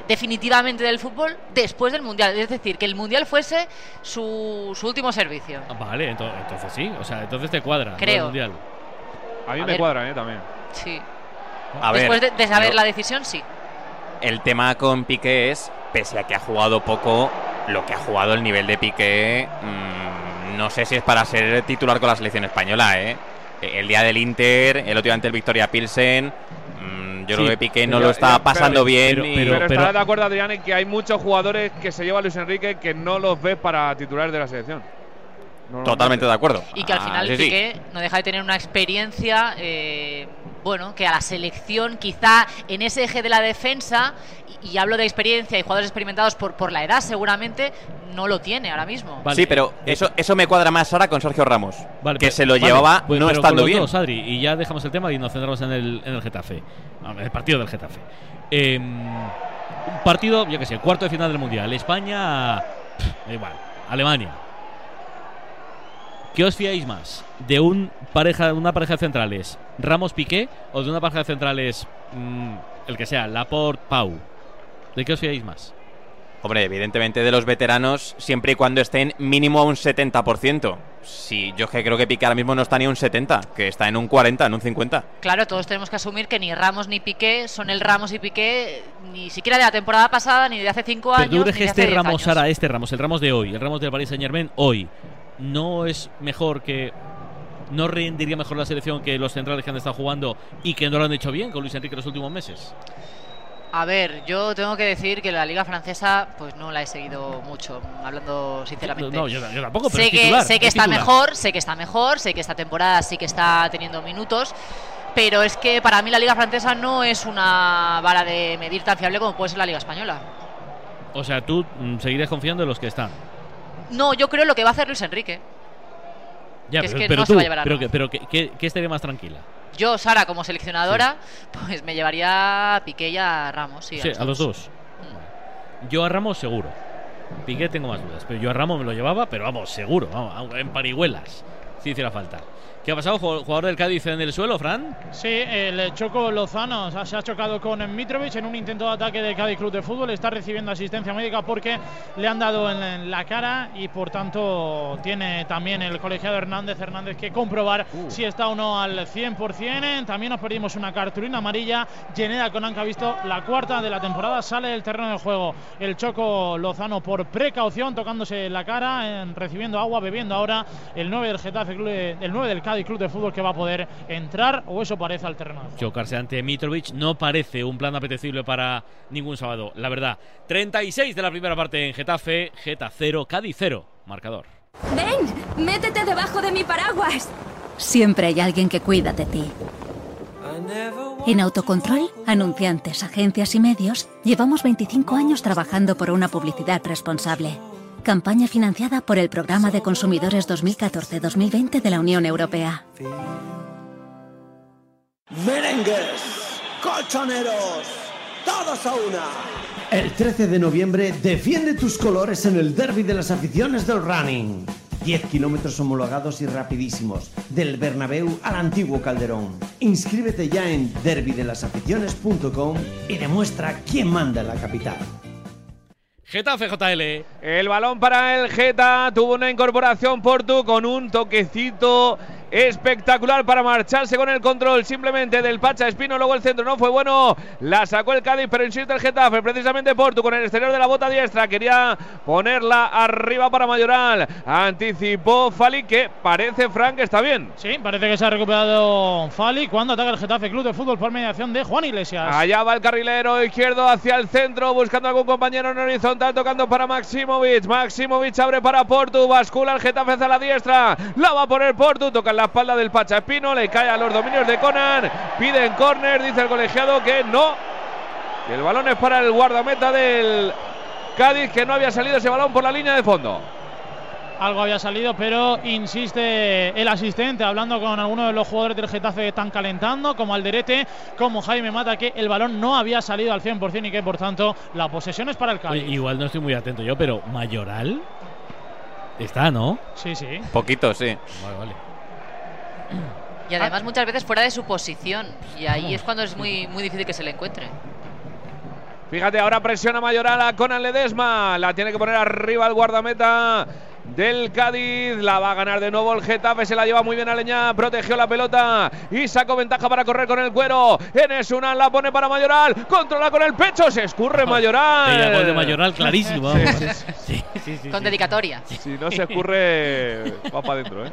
definitivamente del fútbol después del Mundial. Es decir, que el Mundial fuese su último servicio. Vale, entonces sí, o sea, entonces te cuadra. Creo. Mundial. A mí me cuadra, también. Sí. A después ver, de saber la decisión, sí. El tema con Piqué es, pese a que ha jugado poco, lo que ha jugado, el nivel de Piqué, no sé si es para ser titular con la selección española, ¿eh? El día del Inter, el otro día ante el Victoria Pilsen, yo creo que Piqué no lo está pasando bien. Pero estará de acuerdo, Adrián, en que hay muchos jugadores que se lleva Luis Enrique que no los ves para titulares de la selección. Totalmente de acuerdo. Y que al final Piqué no deja de tener una experiencia, bueno, que a la selección quizá en ese eje de la defensa, y hablo de experiencia y jugadores experimentados por la edad seguramente, no lo tiene ahora mismo. Vale. Sí, pero eso me cuadra más ahora con Sergio Ramos, vale, que se lo llevaba no estando bien. Dos, Adri, y ya dejamos el tema y nos centramos en el Getafe, en el partido del Getafe. Un partido, yo qué sé, cuarto de final del Mundial, España, igual, Alemania. ¿Qué os fiáis más? ¿De una pareja de centrales Ramos-Piqué o de una pareja de centrales el que sea, Laporte-Pau? ¿De qué os fiáis más? Hombre, evidentemente de los veteranos, siempre y cuando estén mínimo a un 70%. Sí, yo creo que Piqué ahora mismo no está ni a un 70%, que está en un 40%, en un 50%. Claro, todos tenemos que asumir que ni Ramos ni Piqué son el Ramos y Piqué ni siquiera de la temporada pasada, ni de hace 5 años. Pero tú crees que este Ramos ahora, este Ramos, el Ramos de hoy, el Ramos del Paris Saint-Germain hoy, ¿no es mejor que no rendiría mejor la selección que los centrales que han estado jugando y que no lo han hecho bien con Luis Enrique los últimos meses? A ver, yo tengo que decir que la Liga Francesa pues no la he seguido mucho, hablando sinceramente. No, yo tampoco, pero sé que está mejor, sé que esta temporada sí que está teniendo minutos, pero es que para mí la Liga Francesa no es una vara de medir tan fiable como puede ser la Liga Española. O sea, tú seguirás confiando en los que están. No, yo creo lo que va a hacer Luis Enrique. Ya, que pero, es que pero no tú, se va a llevar a nada. Pero ¿qué estaría más tranquila? Yo, Sara, como seleccionadora, pues me llevaría a Piqué y a Ramos. Sí, a los dos. Yo a Ramos seguro. Piqué tengo más dudas, pero yo a Ramos me lo llevaba, pero vamos, seguro, en parihuelas. si hiciera falta. ¿Qué ha pasado? ¿Jugador del Cádiz en el suelo, Fran? Sí, el Choco Lozano se ha chocado con Mitrovic en un intento de ataque del Cádiz Club de Fútbol. Está recibiendo asistencia médica porque le han dado en la cara y por tanto tiene también el colegiado Hernández que comprobar si está o no al 100%. También nos perdimos una cartulina amarilla. Yeneda Conan, que ha visto la cuarta de la temporada, sale del terreno de juego. El Choco Lozano por precaución, tocándose la cara, recibiendo agua, bebiendo ahora el 9 del Getafe, el 9 del Cádiz Club de Fútbol, que va a poder entrar, o eso parece, al terreno. Chocarse ante Mitrovic no parece un plan apetecible para ningún sábado, la verdad. 36 de la primera parte en Getafe. Geta 0, Cádiz 0, marcador. Ven, métete debajo de mi paraguas. Siempre hay alguien que cuida de ti. En Autocontrol, anunciantes, agencias y medios, llevamos 25 años trabajando por una publicidad responsable. Campaña financiada por el Programa de Consumidores 2014-2020 de la Unión Europea. Merengues, colchoneros, todos a una. El 13 de noviembre defiende tus colores en el derbi de las aficiones del running. 10 kilómetros homologados y rapidísimos, del Bernabéu al antiguo Calderón. Inscríbete ya en derbidelasaficiones.com y demuestra quién manda en la capital. Getafe, JL. El balón para el Geta. Tuvo una incorporación Porto con un toquecito espectacular para marcharse con el control simplemente del Pacha Espino. Luego el centro no fue bueno, la sacó el Cádiz, pero insiste el Getafe. Precisamente Porto con el exterior de la bota diestra quería ponerla arriba para Mayoral. Anticipó Fali, que parece, Frank, que está bien. Sí, parece que se ha recuperado Fali cuando ataca el Getafe Club de Fútbol por mediación de Juan Iglesias. Allá va el carrilero izquierdo hacia el centro, buscando algún compañero en horizonte. Está tocando para Maximovic. Maximovic abre para Porto. Bascula el Getafe hacia la diestra. La va a poner Porto. Toca en la espalda del Pacha Espino. Le cae a los dominios de Conan. Piden córner. Dice el colegiado que no. Y el balón es para el guardameta del Cádiz, que no había salido ese balón por la línea de fondo. Algo había salido, pero insiste el asistente, hablando con algunos de los jugadores del Getafe que están calentando, como Alderete, como Jaime Mata, que el balón no había salido al 100% y que, por tanto, la posesión es para el Cádiz. Oye, igual no estoy muy atento yo, pero Mayoral está, ¿no? Sí, sí. Poquito, sí. Vale. Y además muchas veces fuera de su posición, y ahí es cuando es muy, muy difícil que se le encuentre. Fíjate, ahora presiona Mayoral a Conan Ledesma. La tiene que poner arriba el guardameta del Cádiz. La va a ganar de nuevo el Getafe. Se la lleva muy bien Aleñá. Protegió la pelota y sacó ventaja para correr con el cuero. Enes Unán la pone para Mayoral. Controla con el pecho. Se escurre Mayoral. Gol de Mayoral clarísimo. Sí. Con dedicatoria. Si no se escurre, va para adentro, ¿eh?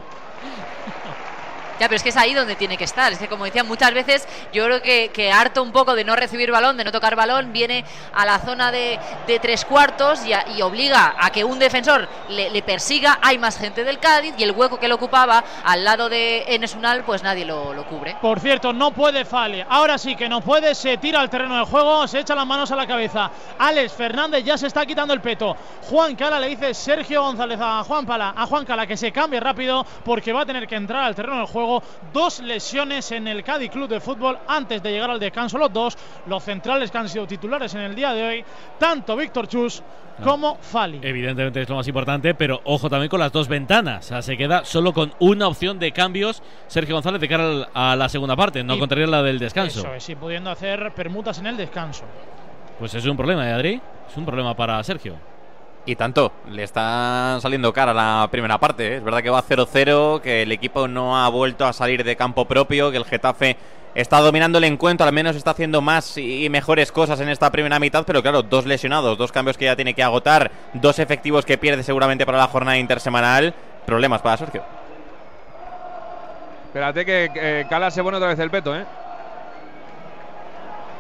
Ya, pero es que es ahí donde tiene que estar. Es que, como decía, muchas veces yo creo que harto un poco de no recibir balón, de no tocar balón, viene a la zona de tres cuartos y obliga a que un defensor le persiga. Hay más gente del Cádiz y el hueco que le ocupaba al lado de Enes Unal, pues nadie lo cubre. Por cierto, no puede Fale. Ahora sí que no puede. Se tira al terreno de juego, se echa las manos a la cabeza. Álex Fernández ya se está quitando el peto. Juan Cala le dice Sergio González a Juan Cala que se cambie rápido porque va a tener que entrar al terreno de juego. Dos lesiones en el Cádiz Club de Fútbol antes de llegar al descanso. Los dos, los centrales que han sido titulares en el día de hoy, tanto Víctor Chus como Fali. Evidentemente es lo más importante, pero ojo también con las dos ventanas. O sea, se queda solo con una opción de cambios Sergio González de cara a la segunda parte. No encontraría la del descanso. Eso es, y pudiendo hacer permutas en el descanso. Pues es un problema, Adri. Es un problema para Sergio. Y tanto, le está saliendo cara la primera parte, ¿eh? Es verdad que va 0-0, que el equipo no ha vuelto a salir de campo propio, que el Getafe está dominando el encuentro, al menos está haciendo más y mejores cosas en esta primera mitad, pero claro, dos lesionados, dos cambios que ya tiene que agotar, dos efectivos que pierde seguramente para la jornada intersemanal, problemas para Sergio. Espérate que Cala se pone otra vez el peto, ¿eh?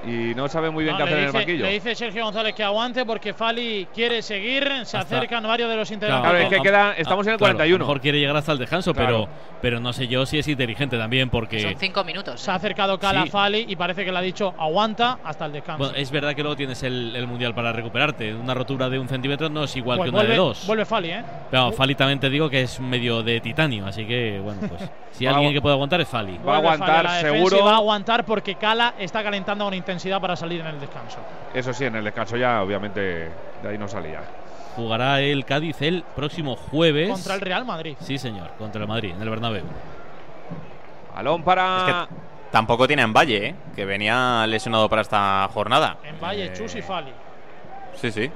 Y no sabe muy bien qué hacer en el banquillo. Le dice Sergio González que aguante porque Fali quiere seguir. Se acercan varios de los integrantes. Claro, es que queda, estamos en el 41. A lo mejor quiere llegar hasta el descanso, claro. pero no sé yo si es inteligente también porque son 5 minutos. Se ha acercado Cala a Fali y parece que le ha dicho aguanta hasta el descanso. Bueno, es verdad que luego tienes el mundial para recuperarte. Una rotura de 1 centímetro no es igual que una de 2. Vuelve Fali, ¿eh? Pero Fali también te digo que es medio de titanio, así que bueno, pues si alguien que puede aguantar es Fali. Va a aguantar, seguro. Va a aguantar porque Cala está calentando con intensidad para salir en el descanso. Eso sí, en el descanso ya obviamente de ahí no salía. Jugará el Cádiz el próximo jueves. Contra el Real Madrid. Sí, señor, contra el Madrid, en el Bernabéu. Balón para... Es que tampoco tiene en Valle, ¿eh? Que venía lesionado para esta jornada. En Valle, Chus y Fali. Sí, sí.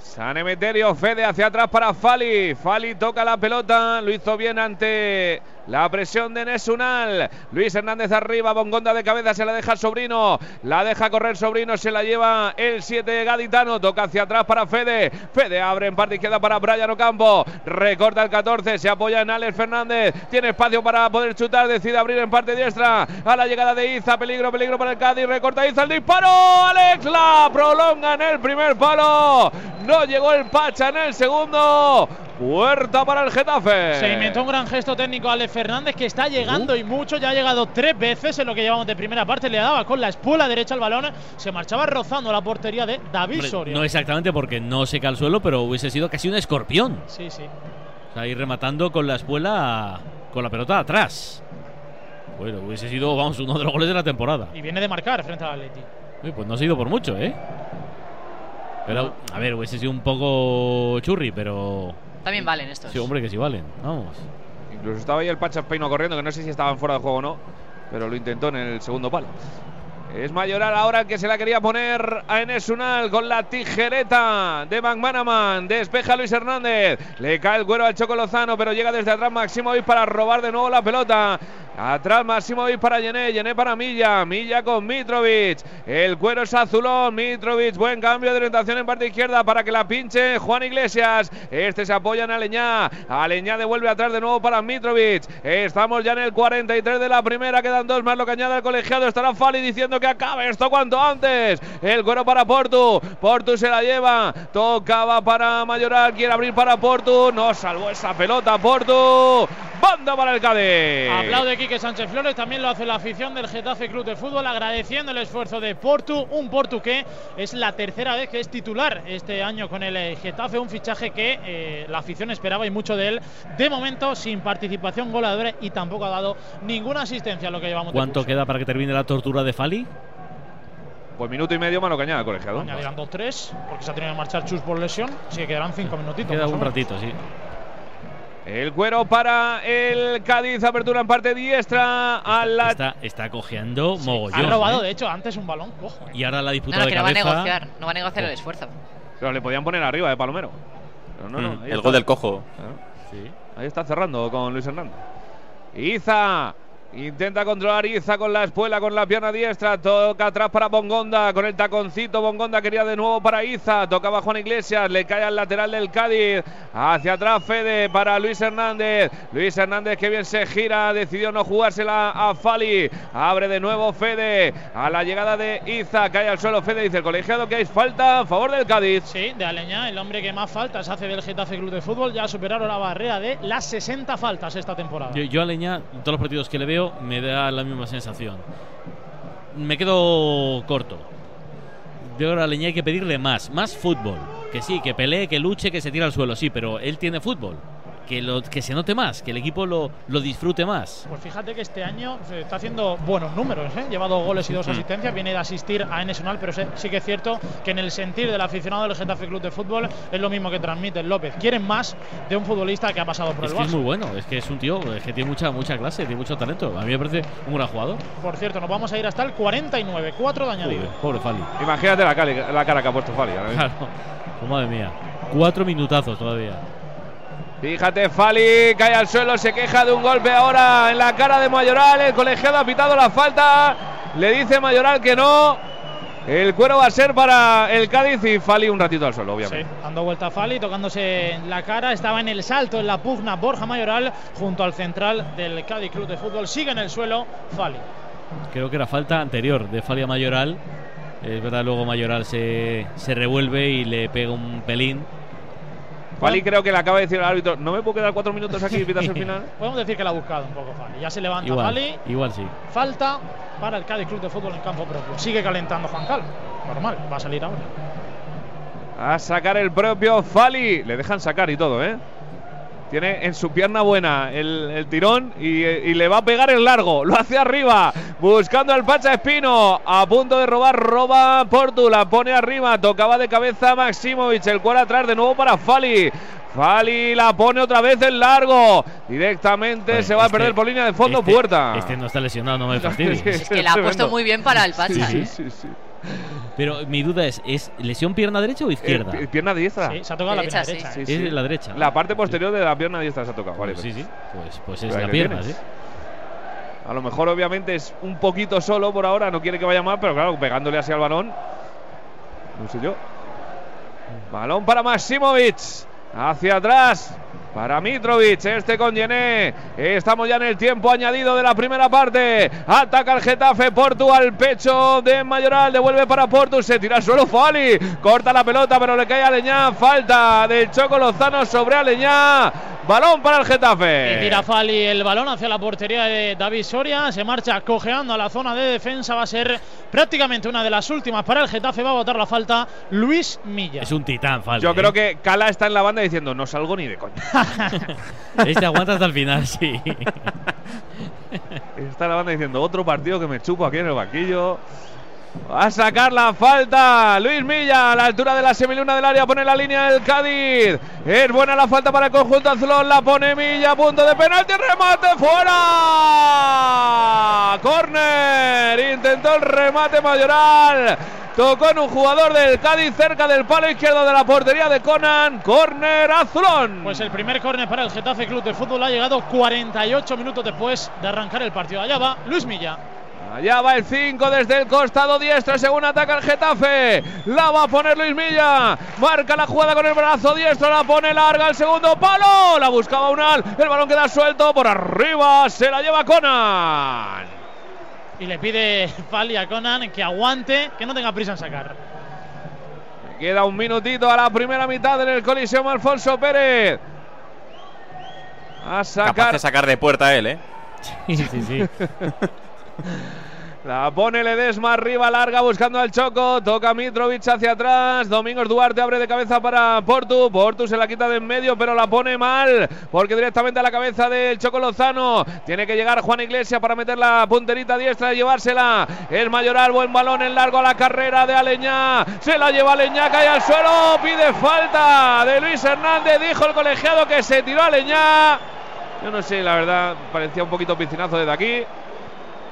San Emeterio cede hacia atrás para Fali. Fali toca la pelota, lo hizo bien ante la presión de Nesunal. Luis Hernández arriba, Bongonda de cabeza, se la deja Sobrino. La deja correr Sobrino, se la lleva el 7 gaditano. Toca hacia atrás para Fede. Fede abre en parte izquierda para Brian Ocampo. Recorta el 14, se apoya en Alex Fernández. Tiene espacio para poder chutar, decide abrir en parte diestra. A la llegada de Iza, peligro, peligro para el Cádiz. Recorta Iza, el disparo. Alex la prolonga en el primer palo. No llegó el Pacha en el segundo. Puerta para el Getafe. Se inventó un gran gesto técnico Alex Fernández, que está llegando y mucho. Ya ha llegado 3 veces en lo que llevamos de primera parte. Le daba con la espuela derecha al balón. Se marchaba rozando la portería de David Soria. No exactamente porque no seca al suelo, pero hubiese sido casi un escorpión. Sí, sí. O sea, ir rematando con la espuela, con la pelota atrás. Bueno, hubiese sido, vamos, uno de los goles de la temporada. Y viene de marcar frente al Atleti. Uy, pues no ha sido por mucho, ¿eh? Pero, a ver, hubiese sido un poco churri, pero... También valen estos. Sí, hombre, que sí valen. Vamos. Incluso estaba ahí el Pachas Peino corriendo, que no sé si estaban fuera de juego o no, pero lo intentó en el segundo palo. Es Mayoral ahora el que se la quería poner a Enesunal con la tijereta de McManaman. Despeja Luis Hernández. Le cae el cuero al Choco Lozano, pero llega desde atrás Maximovic para robar de nuevo la pelota. Atrás Maximovic para Yené, Yené para Milla. Milla con Mitrovic. El cuero es azulón. Mitrovic, buen cambio de orientación en parte izquierda para que la pinche Juan Iglesias. Este se apoya en Aleñá. Aleñá devuelve atrás de nuevo para Mitrovic. Estamos ya en el 43 de la primera. Quedan 2 más, lo que añade el colegiado. Estará Fali diciendo que acabe esto cuanto antes. El cuero para Portu. Portu se la lleva. Tocaba para Mayoral. Quiere abrir para Portu. No salvó esa pelota Portu. Banda para el Cádiz. Aplaude Quique Sánchez Flores. También lo hace la afición del Getafe Club de Fútbol, agradeciendo el esfuerzo de Portu. Un Portu que es la tercera vez que es titular este año con el Getafe. Un fichaje que la afición esperaba y mucho de él. De momento sin participación goleadora y tampoco ha dado ninguna asistencia a lo que llevamos. ¿Cuánto queda para que termine la tortura de Fali? Pues minuto y medio más lo que añade, colegiado. Añadirán 2-3, porque se ha tenido que marchar Chus por lesión. Así que quedarán 5 minutitos. Queda un ratito, sí. El cuero para el Cádiz, apertura en parte diestra. Está cojeando mogollón. Ha robado, de hecho, antes un balón. Cojo, Y ahora la disputa de cabeza. No va a negociar el esfuerzo. Pero le podían poner arriba de Palomero. Pero no, el gol del cojo. Sí. Ahí está cerrando con Luis Hernández. Iza. Intenta controlar Iza con la espuela, con la pierna diestra. Toca atrás para Bongonda. Con el taconcito Bongonda quería de nuevo para Iza. Tocaba Juan Iglesias. Le cae al lateral del Cádiz. Hacia atrás Fede para Luis Hernández. Luis Hernández que bien se gira. Decidió no jugársela a Fali. Abre de nuevo Fede. A la llegada de Iza cae al suelo Fede. Dice el colegiado que hay falta a favor del Cádiz. Sí, de Aleñá, el hombre que más faltas hace del Getafe Club de Fútbol. Ya superaron la barrera de las 60 faltas esta temporada. Yo Aleñá, en todos los partidos que le veo, me da la misma sensación. Me quedo corto. De ahora a Leñé hay que pedirle más fútbol. Que sí, que pelee, que luche, que se tire al suelo. Sí, pero él tiene fútbol. Que se note más, que el equipo lo disfrute más. Pues fíjate que este año se está haciendo buenos números, ¿eh? Lleva 2 goles y 2 asistencias. Viene de asistir a Enesunal, pero sí que es cierto que en el sentir del aficionado del Getafe Club de Fútbol es lo mismo que transmite el López. Quieren más de un futbolista que ha pasado por el Vasco. Es muy bueno, es que es un tío, es que tiene mucha clase, tiene mucho talento. A mí me parece un gran jugador. Por cierto, nos vamos a ir hasta el 49, 4 de añadido. Uy, pobre Fali. Imagínate la cara que ha puesto Fali. Claro, madre mía. 4 minutazos todavía. Fíjate, Fali cae al suelo, se queja de un golpe ahora en la cara de Mayoral. El colegiado ha pitado la falta. Le dice Mayoral que no. El cuero va a ser para el Cádiz y Fali un ratito al suelo, obviamente. Sí, dando vuelta a Fali, tocándose en la cara. Estaba en el salto, en la pugna Borja Mayoral junto al central del Cádiz Club de Fútbol. Sigue en el suelo Fali. Creo que era falta anterior de Fali a Mayoral. Es verdad, luego Mayoral se revuelve y le pega un pelín. Fali creo que le acaba de decir al árbitro: no me puedo quedar 4 minutos aquí y pitas el final. Podemos decir que la ha buscado un poco Fali. Ya se levanta Fali. Igual sí. Falta para el Cádiz Club de Fútbol en campo propio. Sigue calentando Juan Cal. Normal, va a salir ahora. A sacar el propio Fali. Le dejan sacar y todo, ¿eh? Tiene en su pierna buena el tirón y le va a pegar el largo. Lo hace arriba, buscando al Pacha Espino. A punto de robar, roba Portu, la pone arriba. Tocaba de cabeza Maximovic, el cual atrás de nuevo para Fali. Fali la pone otra vez en largo. Directamente se va a perder por línea de fondo, puerta. Este no está lesionado, no me fastidies. Es que la ha puesto muy bien para el Pacha. Sí. Pero mi duda es lesión pierna derecha o izquierda? Pierna diestra. Sí, se ha tocado derecha, la pierna derecha. Sí. Es la derecha. La parte posterior de la pierna diestra se ha tocado. Vale, sí. Pues es la pierna, sí. A lo mejor, obviamente, es un poquito solo por ahora. No quiere que vaya mal, pero claro, pegándole así al balón. No sé yo. Balón para Maximovic. Hacia atrás. Para Mitrovic, este con Yené. Estamos ya en el tiempo añadido de la primera parte. Ataca el Getafe, Portu al pecho de Mayoral. Devuelve para Portu, se tira al suelo Fali. Corta la pelota, pero le cae a Aleñá. Falta del Choco Lozano sobre Aleñá. Balón para el Getafe. Tira Fali el balón hacia la portería de David Soria. Se marcha cojeando a la zona de defensa. Va a ser prácticamente una de las últimas para el Getafe. Va a botar la falta Luis Milla. Es un titán, Fali. Yo creo que Cala está en la banda diciendo: no salgo ni de coña. Este aguanta hasta el final, sí. Está la banda diciendo: otro partido que me chupo aquí en el banquillo. Va a sacar la falta Luis Milla a la altura de la semiluna del área. Pone la línea del Cádiz. Es buena la falta para el conjunto azulón. La pone Milla, punto de penalti, remate fuera. Corner. Intentó el remate Mayoral. Tocó en un jugador del Cádiz cerca del palo izquierdo de la portería de Conan. Córner azulón. Pues el primer córner para el Getafe Club de Fútbol ha llegado 48 minutos después de arrancar el partido. Allá va Luis Milla. Allá va el 5 desde el costado diestro. Según ataca el Getafe, la va a poner Luis Milla. Marca la jugada con el brazo diestro. La pone larga al segundo palo. La buscaba Unal. El balón queda suelto por arriba. Se la lleva Conan. Y le pide Fali a Conan que aguante, que no tenga prisa en sacar. Queda un minutito a la primera mitad en el Coliseo Alfonso Pérez. A sacar. Capaz de sacar de puerta él, ¿eh? Sí. La pone Ledesma arriba, larga, buscando al Choco. Toca Mitrovic hacia atrás. Domingos Duarte abre de cabeza para Portu. Portu se la quita de en medio, pero la pone mal, porque directamente a la cabeza del Choco Lozano. Tiene que llegar Juan Iglesias para meter la punterita diestra y llevársela. El Mayoral, buen balón en largo a la carrera de Aleñá. Se la lleva Aleñá, cae al suelo. Pide falta de Luis Hernández. Dijo el colegiado que se tiró Aleñá. Yo no sé, la verdad, parecía un poquito piscinazo desde aquí.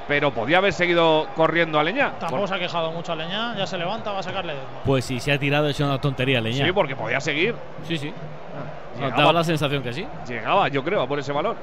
Pero podía haber seguido corriendo a Aleñá. Tampoco se ha quejado mucho a Aleñá. Ya se levanta, va a sacarle. Pues si se ha tirado, es una tontería Aleñá. Sí, porque podía seguir. Sí. Llegaba, daba la sensación que sí. Llegaba, yo creo, a por ese balón.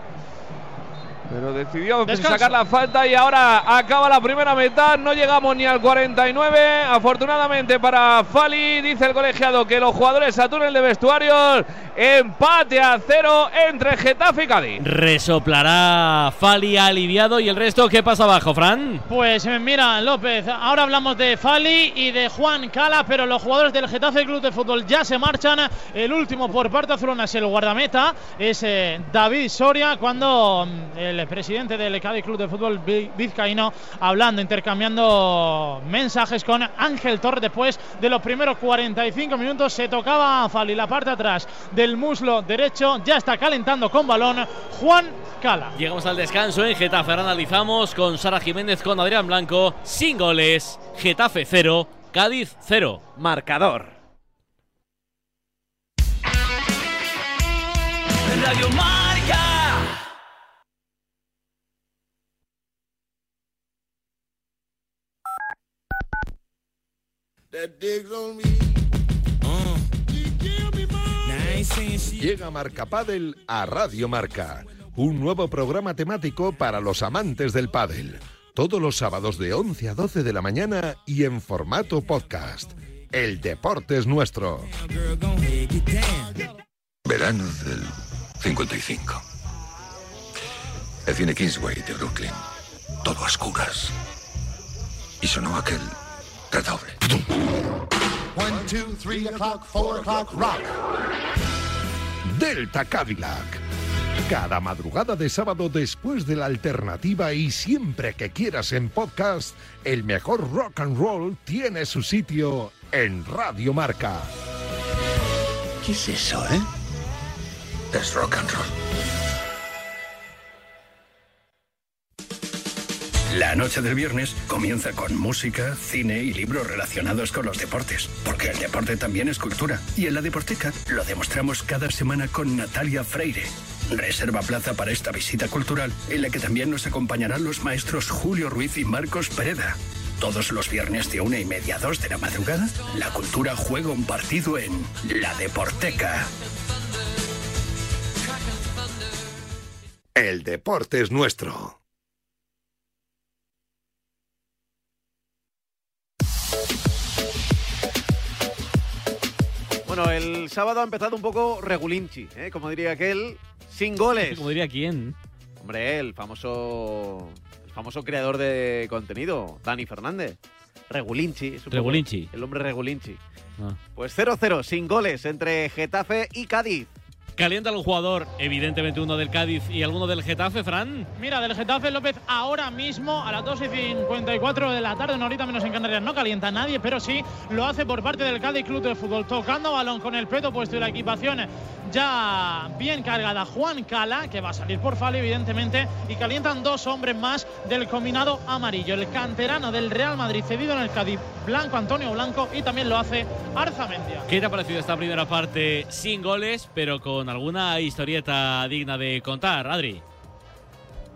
Pero decidió sacar la falta y ahora acaba la primera mitad. No llegamos ni al 49. Afortunadamente para Fali, dice el colegiado que los jugadores saturen de vestuarios. Empate a cero entre Getafe y Cádiz. Resoplará Fali aliviado. ¿Y el resto qué pasa abajo, Fran? Pues mira, López, ahora hablamos de Fali y de Juan Cala, pero los jugadores del Getafe Club de Fútbol ya se marchan. El último por parte azulona es el guardameta, es David Soria, cuando el presidente del Cádiz Club de Fútbol vizcaíno, hablando, intercambiando mensajes con Ángel Torres. Después de los primeros 45 minutos se tocaba a Fali la parte atrás del muslo derecho. Ya está calentando con balón Juan Cala. Llegamos al descanso en Getafe. Ahora analizamos con Sara Jiménez, con Adrián Blanco. Sin goles, Getafe 0, Cádiz 0, marcador. Radio Marca. Llega Marca Pádel a Radio Marca, un nuevo programa temático para los amantes del pádel. Todos los sábados de 11 a 12 de la mañana y en formato podcast. El deporte es nuestro. Verano del 55. El cine Kingsway de Brooklyn. Todo a oscuras. Y sonó aquel redoble. 1, 2, 3 o'clock, 4 o'clock, rock. Delta Cadillac. Cada madrugada de sábado después de la alternativa y siempre que quieras en podcast, el mejor rock and roll tiene su sitio en Radio Marca. ¿Qué es eso, eh? es rock and roll. La noche del viernes comienza con música, cine y libros relacionados con los deportes, porque el deporte también es cultura. Y en La Deporteca lo demostramos cada semana con Natalia Freire. Reserva plaza para esta visita cultural, en la que también nos acompañarán los maestros Julio Ruiz y Marcos Pereda. Todos los viernes de 1:30 a 2 de la madrugada, la cultura juega un partido en La Deporteca. El deporte es nuestro. Bueno, el sábado ha empezado un poco regulinchi, ¿eh? Como diría aquel, sin goles. Como diría quién. Hombre, el famoso creador de contenido, Dani Fernández. Regulinchi. Regulinchi. El hombre regulinchi. Ah. Pues 0-0, sin goles, entre Getafe y Cádiz. Calienta el jugador, evidentemente uno del Cádiz y alguno del Getafe, Fran. Mira, del Getafe López ahora mismo a las 2:54 de la tarde, una horita menos en Canarias. No calienta nadie, pero sí lo hace por parte del Cádiz Club de Fútbol. Tocando balón con el peto puesto y la equipación ya bien cargada, Juan Cala, que va a salir por fallo evidentemente, y calientan dos hombres más del combinado amarillo. El canterano del Real Madrid cedido en el Cádiz, Blanco, Antonio Blanco, y también lo hace Arzamendia. ¿Qué te ha parecido esta primera parte sin goles, pero con alguna historieta digna de contar, Adri?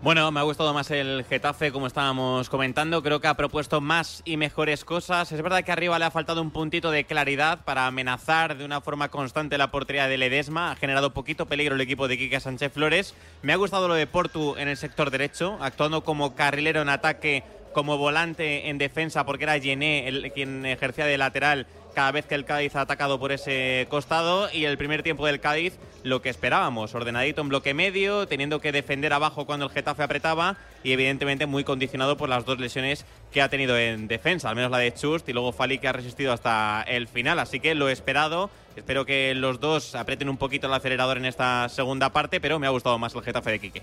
Bueno, me ha gustado más el Getafe, como estábamos comentando. Creo que ha propuesto más y mejores cosas. Es verdad que arriba le ha faltado un puntito de claridad para amenazar de una forma constante la portería de Ledesma. Ha generado poquito peligro el equipo de Quique Sánchez Flores. Me ha gustado lo de Porto en el sector derecho, actuando como carrilero en ataque, como volante en defensa, porque era Gené quien ejercía de lateral cada vez que el Cádiz ha atacado por ese costado. Y el primer tiempo del Cádiz, lo que esperábamos, ordenadito en bloque medio, teniendo que defender abajo cuando el Getafe apretaba, y evidentemente muy condicionado por las dos lesiones que ha tenido en defensa, al menos la de Chust y luego Fali, que ha resistido hasta el final. Así que lo esperado, espero que los dos aprieten un poquito el acelerador en esta segunda parte, pero me ha gustado más el Getafe de Quique.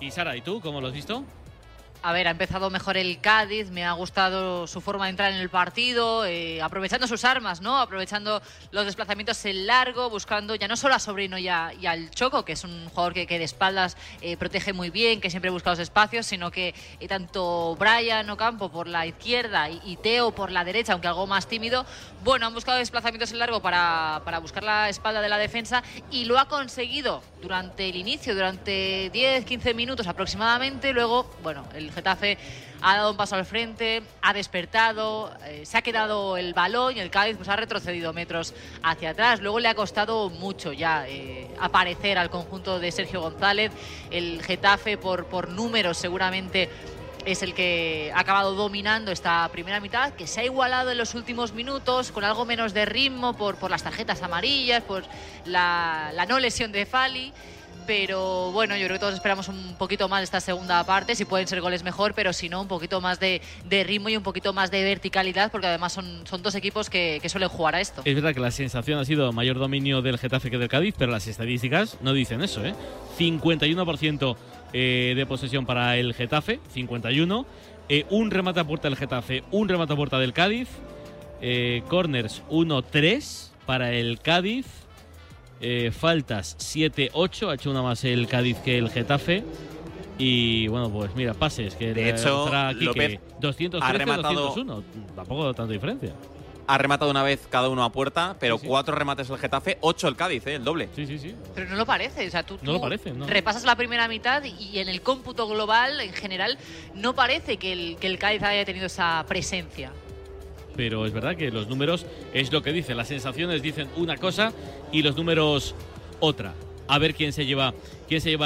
Y Sara, ¿y tú cómo lo has visto? A ver, ha empezado mejor el Cádiz, me ha gustado su forma de entrar en el partido, aprovechando sus armas, ¿no? Aprovechando los desplazamientos en largo, buscando ya no solo a Sobrino y al Choco, que es un jugador que de espaldas protege muy bien, que siempre busca los espacios, sino que tanto Brian Ocampo por la izquierda y Teo por la derecha, aunque algo más tímido, bueno, han buscado desplazamientos en largo para buscar la espalda de la defensa, y lo ha conseguido durante el inicio, durante 10-15 minutos aproximadamente. Luego, bueno, el Getafe ha dado un paso al frente, ha despertado, se ha quedado el balón y el Cádiz pues ha retrocedido metros hacia atrás. Luego le ha costado mucho ya aparecer al conjunto de Sergio González. El Getafe por números seguramente es el que ha acabado dominando esta primera mitad, que se ha igualado en los últimos minutos con algo menos de ritmo por las tarjetas amarillas, por la no lesión de Fali. Pero bueno, yo creo que todos esperamos un poquito más de esta segunda parte. Si pueden ser goles mejor, pero si no, un poquito más de ritmo y un poquito más de verticalidad, porque además son dos equipos que suelen jugar a esto. Es verdad que la sensación ha sido mayor dominio del Getafe que del Cádiz, pero las estadísticas no dicen eso, ¿eh? 51% de posesión para el Getafe, 51%. Un remate a puerta del Getafe, un remate a puerta del Cádiz. Corners 1-3 para el Cádiz. Faltas 7-8, ha hecho una más el Cádiz que el Getafe. Y bueno, pues mira, pases que de hecho Quique, López 213, ha rematado 201, tampoco tanta diferencia. Ha rematado una vez cada uno a puerta, pero sí. 4 remates el Getafe, 8 el Cádiz, el doble. Sí. Pero no lo parece, o sea, tú no lo parece, no. Repasas la primera mitad y en el cómputo global, en general, no parece que el Cádiz haya tenido esa presencia. Pero es verdad que los números es lo que dicen. Las sensaciones dicen una cosa y los números otra. A ver quién se lleva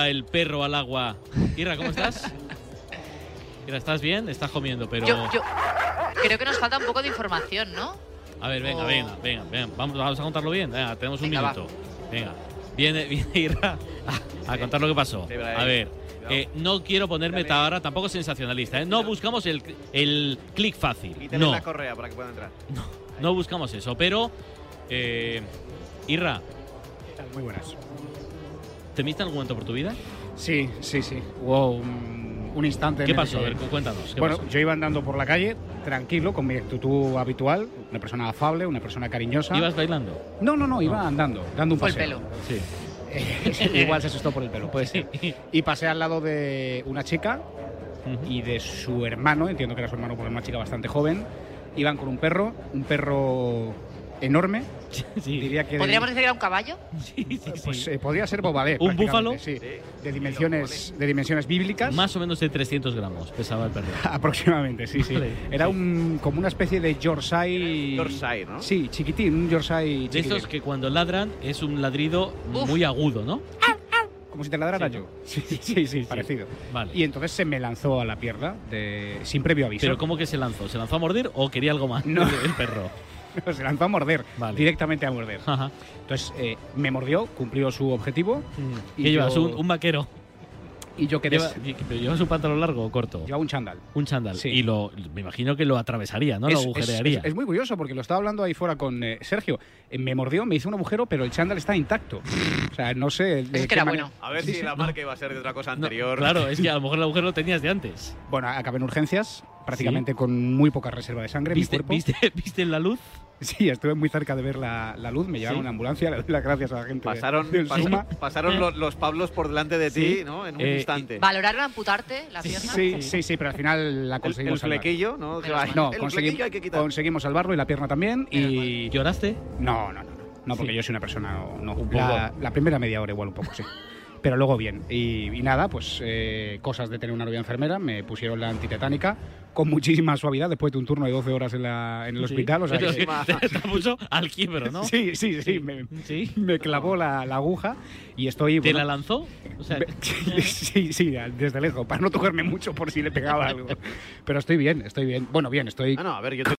el perro al agua. Ira, ¿cómo estás? Ira, ¿estás bien? Estás comiendo, pero... Yo creo que nos falta un poco de información, ¿no? A ver, venga. Vamos a contarlo bien. Venga, tenemos un minuto. Va. Venga, viene Ira a contar lo que pasó. A ver... no quiero ponerme ahora tampoco sensacionalista, ¿eh? No buscamos el clic fácil. Quítale la correa para que pueda entrar. No buscamos eso, pero Irra, muy buenas. ¿Temiste algún momento por tu vida? Sí. Hubo un instante. ¿Qué pasó? A ver, cuéntanos. Bueno, yo iba andando por la calle, tranquilo, con mi actitud habitual, una persona afable, una persona cariñosa. ¿Ibas bailando? No, iba andando, dando un paseo. Fue el pelo. Sí. Igual se asustó por el pelo, puede ser. Y pasé al lado de una chica y de su hermano, entiendo que era su hermano porque era una chica bastante joven. Iban con un perro enorme. Sí. Diría que ¿podríamos decir que era un caballo? Pues podría ser Bobalé. ¿Un búfalo? Sí, de dimensiones bíblicas. Más o menos de 300 gramos pesaba el perro. Aproximadamente, sí, sí. Vale. Era como una especie de Yorkshire. Yorkshire, ¿no? Sí, chiquitín, un Yorkshire chiquitín. De estos que cuando ladran es un ladrido muy agudo, ¿no? Como si te ladrara yo. Sí, parecido. Vale. Y entonces se me lanzó a la pierna, sin previo aviso. ¿Pero cómo que se lanzó? ¿Se lanzó a morder o quería algo más? No. El perro. No, se lanzó a morder, vale. Directamente a morder. Ajá. Entonces me mordió, cumplió su objetivo. ¿Qué llevas? ¿Un vaquero? Y yo quedé… ¿Pero llevas un pantalón largo o corto? Lleva un chándal. Un chándal. Sí. Y me imagino que lo atravesaría, ¿no? Lo agujerearía. Es muy curioso porque lo estaba hablando ahí fuera con Sergio. Me mordió, me hizo un agujero, pero el chándal está intacto. O sea, no sé… Es que era bueno. A ver si la marca iba a ser de otra cosa anterior. No, claro, es que a lo mejor el agujero lo tenías de antes. Bueno, acabé en urgencias, prácticamente con muy poca reserva de sangre en mi cuerpo. ¿Viste la luz? Sí, estuve muy cerca de ver la luz, me llevaron a una ambulancia, le doy las gracias a la gente. Pasaron los Pablos por delante de ti, ¿no? En un instante. ¿Valoraron amputarte la pierna? Sí, pero al final la conseguimos salvar. ¿El flequillo? No, conseguimos salvarlo y la pierna también. Y... ¿Lloraste? No, porque yo soy una persona… La primera media hora igual un poco, sí. Pero luego bien. Y nada, pues cosas de tener una novia enfermera. Me pusieron la antitetánica con muchísima suavidad después de un turno de 12 horas en el hospital. O sea, te puso al quiebro, ¿no? Sí. Me clavó la aguja y estoy… ¿Te la lanzó? O sea, sí, desde lejos, para no tocarme mucho por si le pegaba algo. Pero estoy bien. Estoy bien. Bueno, bien, estoy… Ah, no, a ver, yo te…